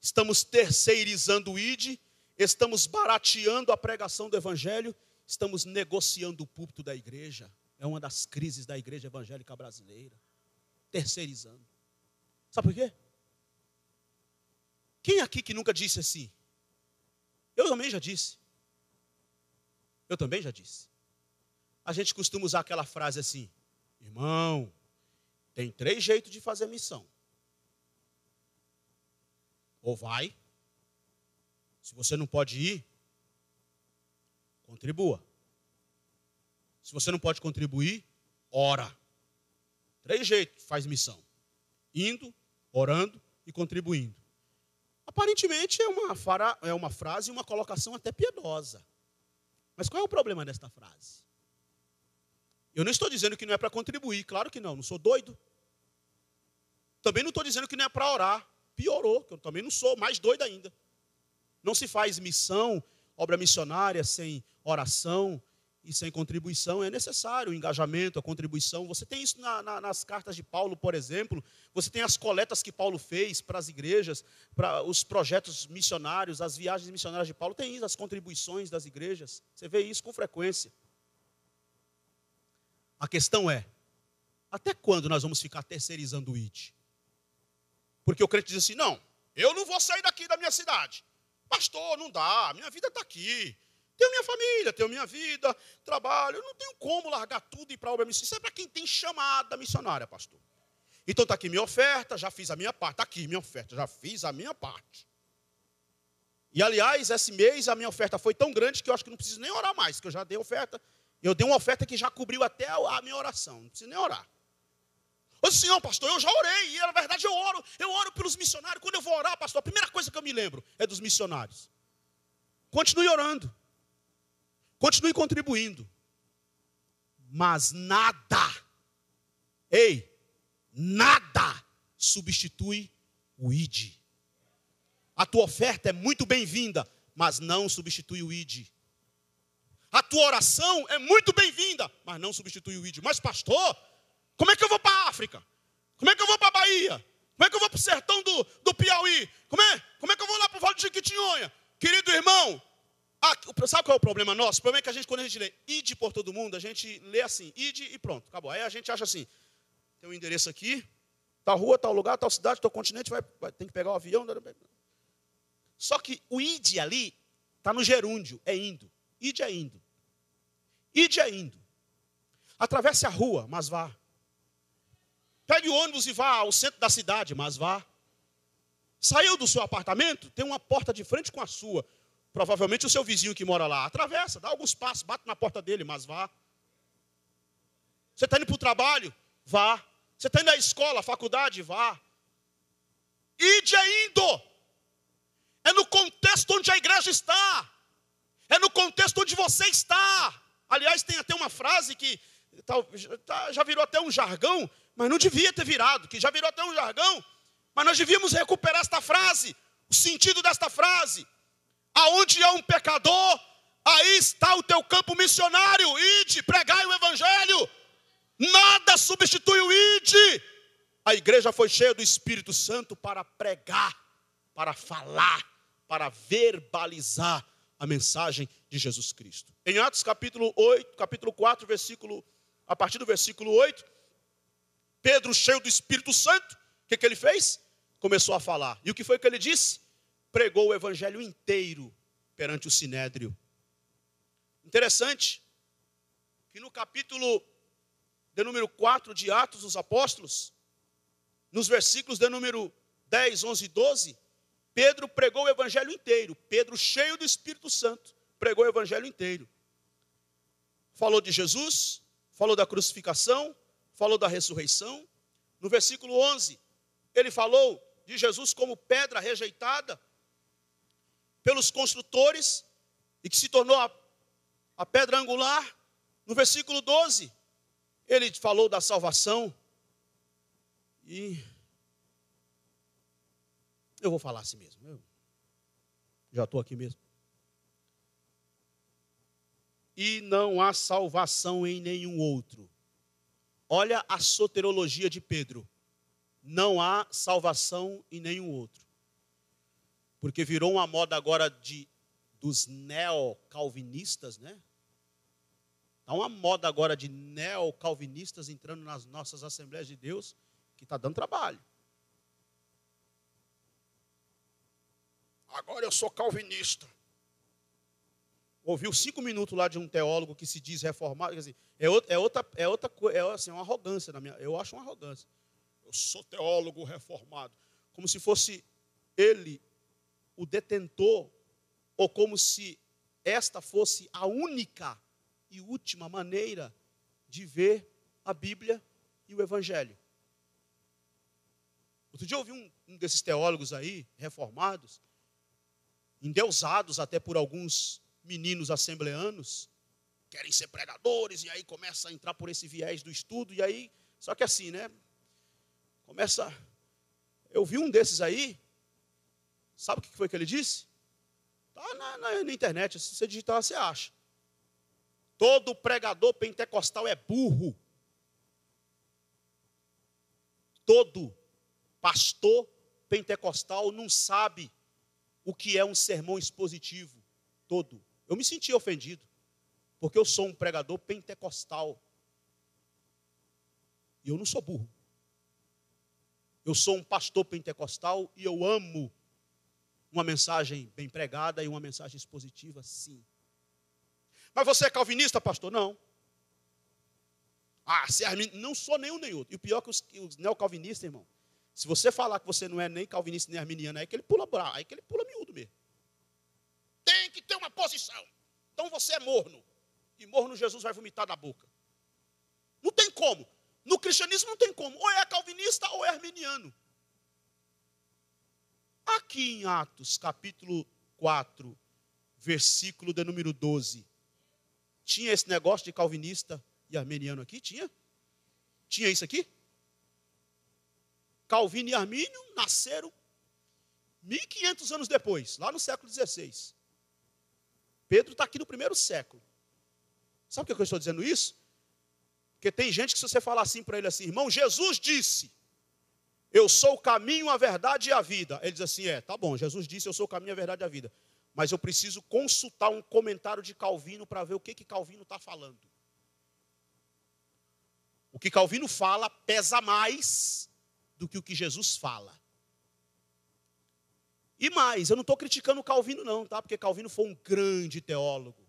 Estamos terceirizando o I D, estamos barateando a pregação do evangelho, estamos negociando o púlpito da igreja. É uma das crises da igreja evangélica brasileira. Terceirizando. Sabe por quê? Quem aqui que nunca disse assim? Eu também já disse. Eu também já disse. A gente costuma usar aquela frase assim, irmão, tem três jeitos de fazer missão. Ou vai, se você não pode ir, contribua. Se você não pode contribuir, ora. Três jeitos faz missão. Indo, orando e contribuindo. Aparentemente é uma, é uma frase e uma colocação até piedosa. Mas qual é o problema desta frase? Eu não estou dizendo que não é para contribuir, claro que não, não sou doido. Também não estou dizendo que não é para orar, piorou, que eu também não sou, mais doido ainda. Não se faz missão, obra missionária sem oração e sem contribuição, é necessário o engajamento, a contribuição. Você tem isso na, na, nas cartas de Paulo, por exemplo. Você tem as coletas que Paulo fez para as igrejas, para os projetos missionários, as viagens missionárias de Paulo. Tem isso, as contribuições das igrejas. Você vê isso com frequência. A questão é, até quando nós vamos ficar terceirizando o I T? Porque o crente diz assim, não, eu não vou sair daqui da minha cidade. Pastor, não dá, minha vida está aqui. Tenho minha família, tenho minha vida, trabalho. Eu não tenho como largar tudo e ir para a obra missionária. Isso é para quem tem chamada missionária, pastor. Então está aqui minha oferta, já fiz a minha parte. Está aqui minha oferta, já fiz a minha parte. E, aliás, esse mês a minha oferta foi tão grande que eu acho que não preciso nem orar mais, que eu já dei oferta. Eu dei uma oferta que já cobriu até a minha oração. Não preciso nem orar. Eu disse, não, pastor, eu já orei. E, na verdade, eu oro. Eu oro pelos missionários. Quando eu vou orar, pastor, a primeira coisa que eu me lembro é dos missionários. Continue orando. Continue contribuindo, mas nada, ei, nada substitui o I D. A tua oferta é muito bem-vinda, mas não substitui o I D. A tua oração é muito bem-vinda, mas não substitui o I D. Mas pastor, como é que eu vou para a África? Como é que eu vou para a Bahia? Como é que eu vou para o sertão do, do Piauí? Como é? Como é que eu vou lá para o Vale de Jequitinhonha? Querido irmão, Ah, sabe qual é o problema nosso? O problema é que a gente, quando a gente lê I D por todo mundo, a gente lê assim, I D e pronto, acabou. Aí a gente acha assim, tem um endereço aqui, tal rua, tal lugar, tal cidade, tal continente, vai, vai, tem que pegar o avião. Só que o I D ali está no gerúndio, é indo. I D é indo. I D é indo. Atravesse a rua, mas vá. Pegue o ônibus e vá ao centro da cidade, mas vá. Saiu do seu apartamento, tem uma porta de frente com a sua. Provavelmente o seu vizinho que mora lá atravessa, dá alguns passos, bate na porta dele, mas vá. Você está indo para o trabalho? Vá. Você está indo à escola, à faculdade? Vá. Ide é indo. É no contexto onde a igreja está. É no contexto onde você está. Aliás, tem até uma frase que já virou até um jargão, mas não devia ter virado, que já virou até um jargão, mas nós devíamos recuperar esta frase, o sentido desta frase. Aonde há um pecador, aí está o teu campo missionário. Ide, pregai o evangelho. Nada substitui o ide. A igreja foi cheia do Espírito Santo para pregar, para falar, para verbalizar a mensagem de Jesus Cristo. Em Atos capítulo oito, capítulo quatro, versículo, a partir do versículo oito, Pedro, cheio do Espírito Santo, o que, que ele fez? Começou a falar. E o que foi que ele disse? Pregou o evangelho inteiro perante o sinédrio. Interessante que no capítulo de número quatro de Atos dos Apóstolos, nos versículos de número dez, onze e doze, Pedro pregou o evangelho inteiro. Pedro, cheio do Espírito Santo, pregou o evangelho inteiro. Falou de Jesus, falou da crucificação, falou da ressurreição. No versículo onze, ele falou de Jesus como pedra rejeitada pelos construtores, e que se tornou a, a pedra angular. No versículo doze, ele falou da salvação. E eu vou falar assim mesmo. Eu já estou aqui mesmo. E não há salvação em nenhum outro. Olha a soterologia de Pedro. Não há salvação em nenhum outro. Porque virou uma moda agora de, dos neocalvinistas, né? Está uma moda agora de neocalvinistas entrando nas nossas Assembleias de Deus, que está dando trabalho. Agora eu sou calvinista. Ouviu cinco minutos lá de um teólogo que se diz reformado. Quer dizer, é outra, é outra, é outra coisa, é assim, uma arrogância na minha. Eu acho uma arrogância. Eu sou teólogo reformado. Como se fosse ele o detentor, ou como se esta fosse a única e última maneira de ver a Bíblia e o Evangelho. Outro dia eu ouvi um, um desses teólogos aí, reformados, endeusados até por alguns meninos assembleanos, querem ser pregadores, e aí começa a entrar por esse viés do estudo, e aí, só que assim, né? Começa, eu vi um desses aí, sabe o que foi que ele disse? Tá na, na, na internet, se você digitar, você acha. Todo pregador pentecostal é burro. Todo pastor pentecostal não sabe o que é um sermão expositivo. Todo. Eu me senti ofendido, porque eu sou um pregador pentecostal. E eu não sou burro. Eu sou um pastor pentecostal e eu amo uma mensagem bem pregada e uma mensagem expositiva, sim. Mas você é calvinista, pastor? Não. Ah, se armin... não sou nenhum nem outro. E o pior é que os, os neocalvinistas, irmão, se você falar que você não é nem calvinista nem arminiano, aí que ele pula bravo, aí que ele pula miúdo mesmo. Tem que ter uma posição. Então você é morno. E morno Jesus vai vomitar da boca. Não tem como. No cristianismo não tem como. Ou é calvinista ou é arminiano. Aqui em Atos, capítulo quatro, versículo de número doze. Tinha esse negócio de calvinista e arminiano aqui? Tinha? Tinha isso aqui? Calvino e Armínio nasceram mil e quinhentos anos depois, lá no século dezesseis. Pedro está aqui no primeiro século. Sabe por que eu estou dizendo isso? Porque tem gente que, se você falar assim para ele assim, irmão, Jesus disse, eu sou o caminho, a verdade e a vida. Ele diz assim, é, tá bom, Jesus disse, eu sou o caminho, a verdade e a vida. Mas eu preciso consultar um comentário de Calvino para ver o que, que Calvino está falando. O que Calvino fala pesa mais do que o que Jesus fala. E mais, eu não estou criticando Calvino não, tá? Porque Calvino foi um grande teólogo,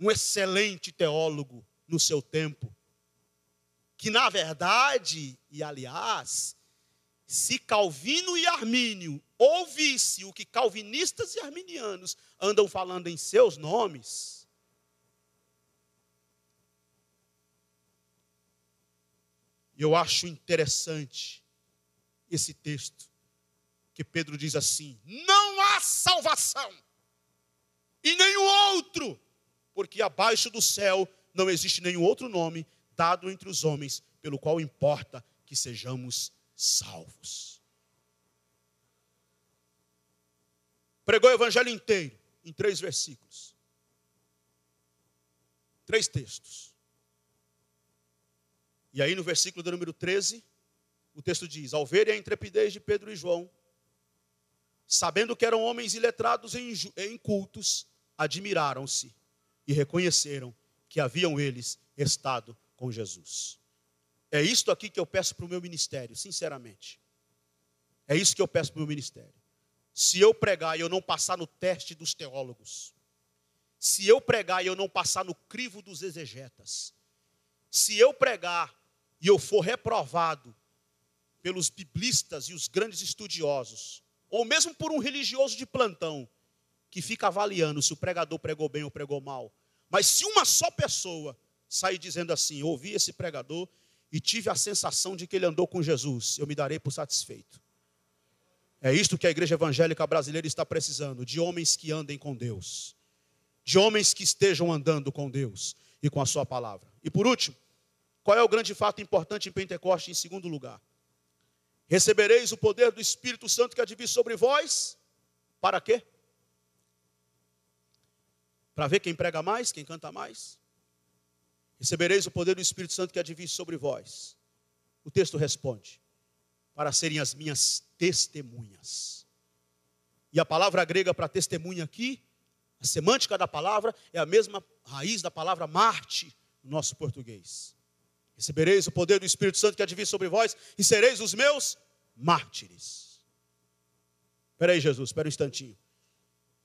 um excelente teólogo no seu tempo. Que na verdade, e aliás, se Calvino e Armínio ouvisse o que calvinistas e arminianos andam falando em seus nomes, eu acho interessante esse texto, que Pedro diz assim, não há salvação em nenhum outro, porque abaixo do céu não existe nenhum outro nome dado entre os homens, pelo qual importa que sejamos salvos. Pregou o evangelho inteiro, em três versículos. Três textos. E aí no versículo do número treze, o texto diz, ao verem a intrepidez de Pedro e João, sabendo que eram homens iletrados e incultos, admiraram-se e reconheceram que haviam eles estado com Jesus. É isto aqui que eu peço para o meu ministério, sinceramente. É isso que eu peço para o meu ministério. Se eu pregar e eu não passar no teste dos teólogos, se eu pregar e eu não passar no crivo dos exegetas, se eu pregar e eu for reprovado pelos biblistas e os grandes estudiosos, ou mesmo por um religioso de plantão, que fica avaliando se o pregador pregou bem ou pregou mal, mas se uma só pessoa sair dizendo assim, eu ouvi esse pregador e tive a sensação de que ele andou com Jesus, eu me darei por satisfeito. É isto que a igreja evangélica brasileira está precisando, de homens que andem com Deus. De homens que estejam andando com Deus e com a sua palavra. E por último, qual é o grande fato importante em Pentecostes, em segundo lugar? Recebereis o poder do Espírito Santo que há de vir sobre vós, para quê? Para ver quem prega mais, quem canta mais. Recebereis o poder do Espírito Santo que há de vir sobre vós. O texto responde, para serem as minhas testemunhas. E a palavra grega para testemunha aqui, a semântica da palavra, é a mesma raiz da palavra mártir no nosso português. Recebereis o poder do Espírito Santo que há de vir sobre vós e sereis os meus mártires. Espera aí, Jesus, espera um instantinho.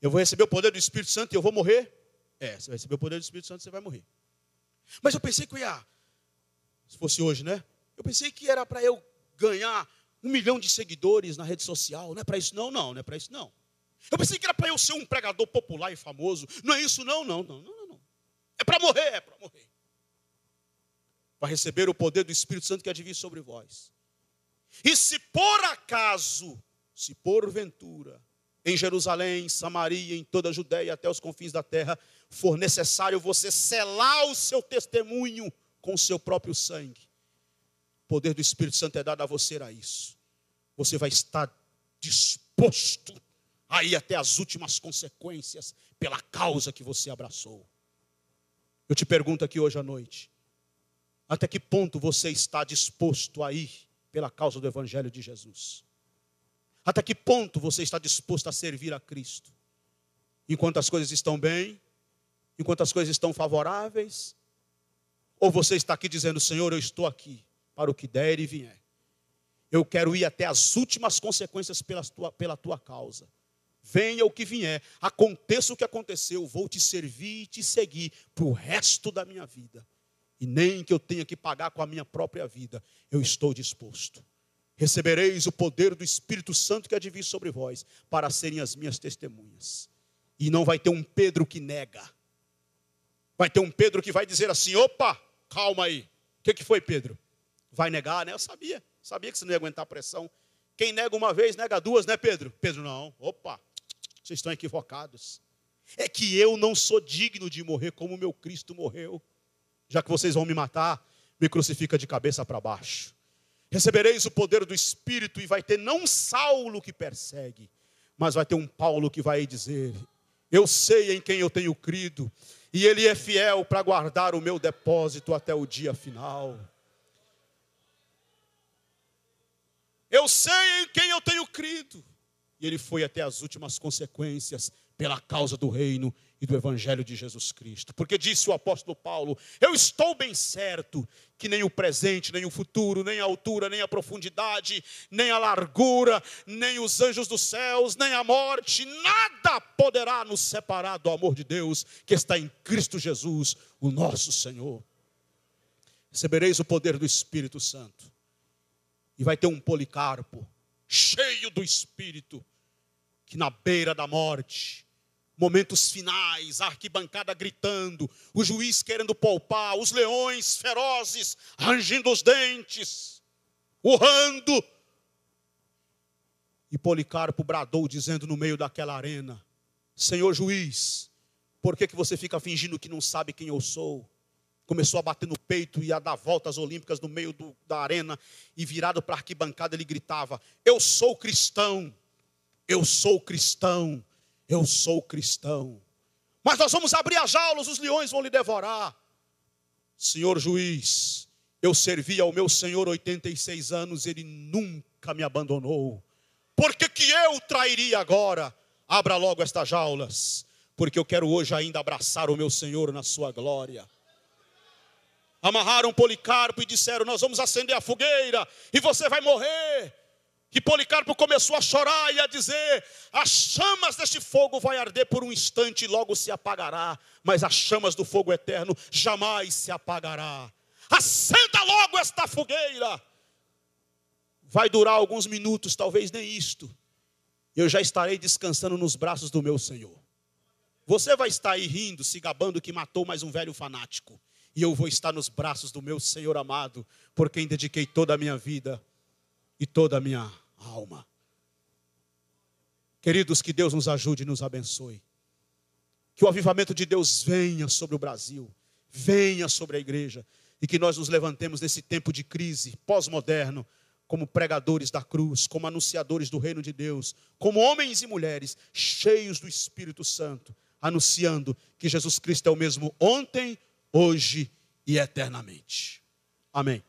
Eu vou receber o poder do Espírito Santo e eu vou morrer? É, você vai receber o poder do Espírito Santo e você vai morrer. Mas eu pensei que eu ia, se fosse hoje, né? Eu pensei que era para eu ganhar um milhão de seguidores na rede social, não é para isso não, não, não é para isso não. Eu pensei que era para eu ser um pregador popular e famoso, não é isso não, não, não, não, não. É para morrer, é para morrer. Para receber o poder do Espírito Santo que há de vir sobre vós. E se por acaso, se porventura, em Jerusalém, em Samaria, em toda a Judéia, até os confins da terra, for necessário você selar o seu testemunho com o seu próprio sangue. O poder do Espírito Santo é dado a você a isso. Você vai estar disposto a ir até as últimas consequências pela causa que você abraçou. Eu te pergunto aqui hoje à noite, até que ponto você está disposto a ir pela causa do Evangelho de Jesus? Até que ponto você está disposto a servir a Cristo? Enquanto as coisas estão bem? Enquanto as coisas estão favoráveis? Ou você está aqui dizendo, Senhor, eu estou aqui para o que der e vier. Eu quero ir até as últimas consequências pela tua, pela tua causa. Venha o que vier, aconteça o que aconteceu, vou te servir e te seguir para o resto da minha vida. E nem que eu tenha que pagar com a minha própria vida, eu estou disposto. Recebereis o poder do Espírito Santo que há de vir sobre vós, para serem as minhas testemunhas. E não vai ter um Pedro que nega. Vai ter um Pedro que vai dizer assim, opa, calma aí. O que, que foi, Pedro? Vai negar, né? Eu sabia, sabia que você não ia aguentar a pressão. Quem nega uma vez, nega duas, né, Pedro? Pedro, não. Opa, vocês estão equivocados. É que eu não sou digno de morrer como meu Cristo morreu. Já que vocês vão me matar, me crucifica de cabeça para baixo. Recebereis o poder do Espírito e vai ter não um Saulo que persegue, mas vai ter um Paulo que vai dizer, eu sei em quem eu tenho crido, e ele é fiel para guardar o meu depósito até o dia final. Eu sei em quem eu tenho crido. E ele foi até as últimas consequências pela causa do reino e do Evangelho de Jesus Cristo. Porque disse o apóstolo Paulo, eu estou bem certo que nem o presente, nem o futuro, nem a altura, nem a profundidade, nem a largura, nem os anjos dos céus, nem a morte, nada poderá nos separar do amor de Deus que está em Cristo Jesus, o nosso Senhor. Recebereis o poder do Espírito Santo. E vai ter um Policarpo, cheio do Espírito, que na beira da morte, momentos finais, a arquibancada gritando, o juiz querendo poupar, os leões ferozes, rangindo os dentes, urrando. E Policarpo bradou, dizendo no meio daquela arena, Senhor juiz, por que que você fica fingindo que não sabe quem eu sou? Começou a bater no peito e a dar voltas olímpicas no meio do, da arena, e virado para a arquibancada ele gritava, eu sou cristão, eu sou cristão. Eu sou cristão. Mas nós vamos abrir as jaulas, os leões vão lhe devorar. Senhor juiz, eu servi ao meu Senhor oitenta e seis anos, ele nunca me abandonou. Por que que eu trairia agora? Abra logo estas jaulas, porque eu quero hoje ainda abraçar o meu Senhor na sua glória. Amarraram Policarpo e disseram, nós vamos acender a fogueira e você vai morrer. Que Policarpo começou a chorar e a dizer, as chamas deste fogo vai arder por um instante e logo se apagará, mas as chamas do fogo eterno jamais se apagará. Acenda logo esta fogueira. Vai durar alguns minutos, talvez nem isto. Eu já estarei descansando nos braços do meu Senhor. Você vai estar aí rindo, se gabando que matou mais um velho fanático. E eu vou estar nos braços do meu Senhor amado, por quem dediquei toda a minha vida e toda a minha alma. Queridos, que Deus nos ajude e nos abençoe. Que o avivamento de Deus venha sobre o Brasil, venha sobre a igreja, e que nós nos levantemos nesse tempo de crise pós-moderno, como pregadores da cruz, como anunciadores do reino de Deus, como homens e mulheres cheios do Espírito Santo, anunciando que Jesus Cristo é o mesmo ontem, hoje e eternamente. Amém.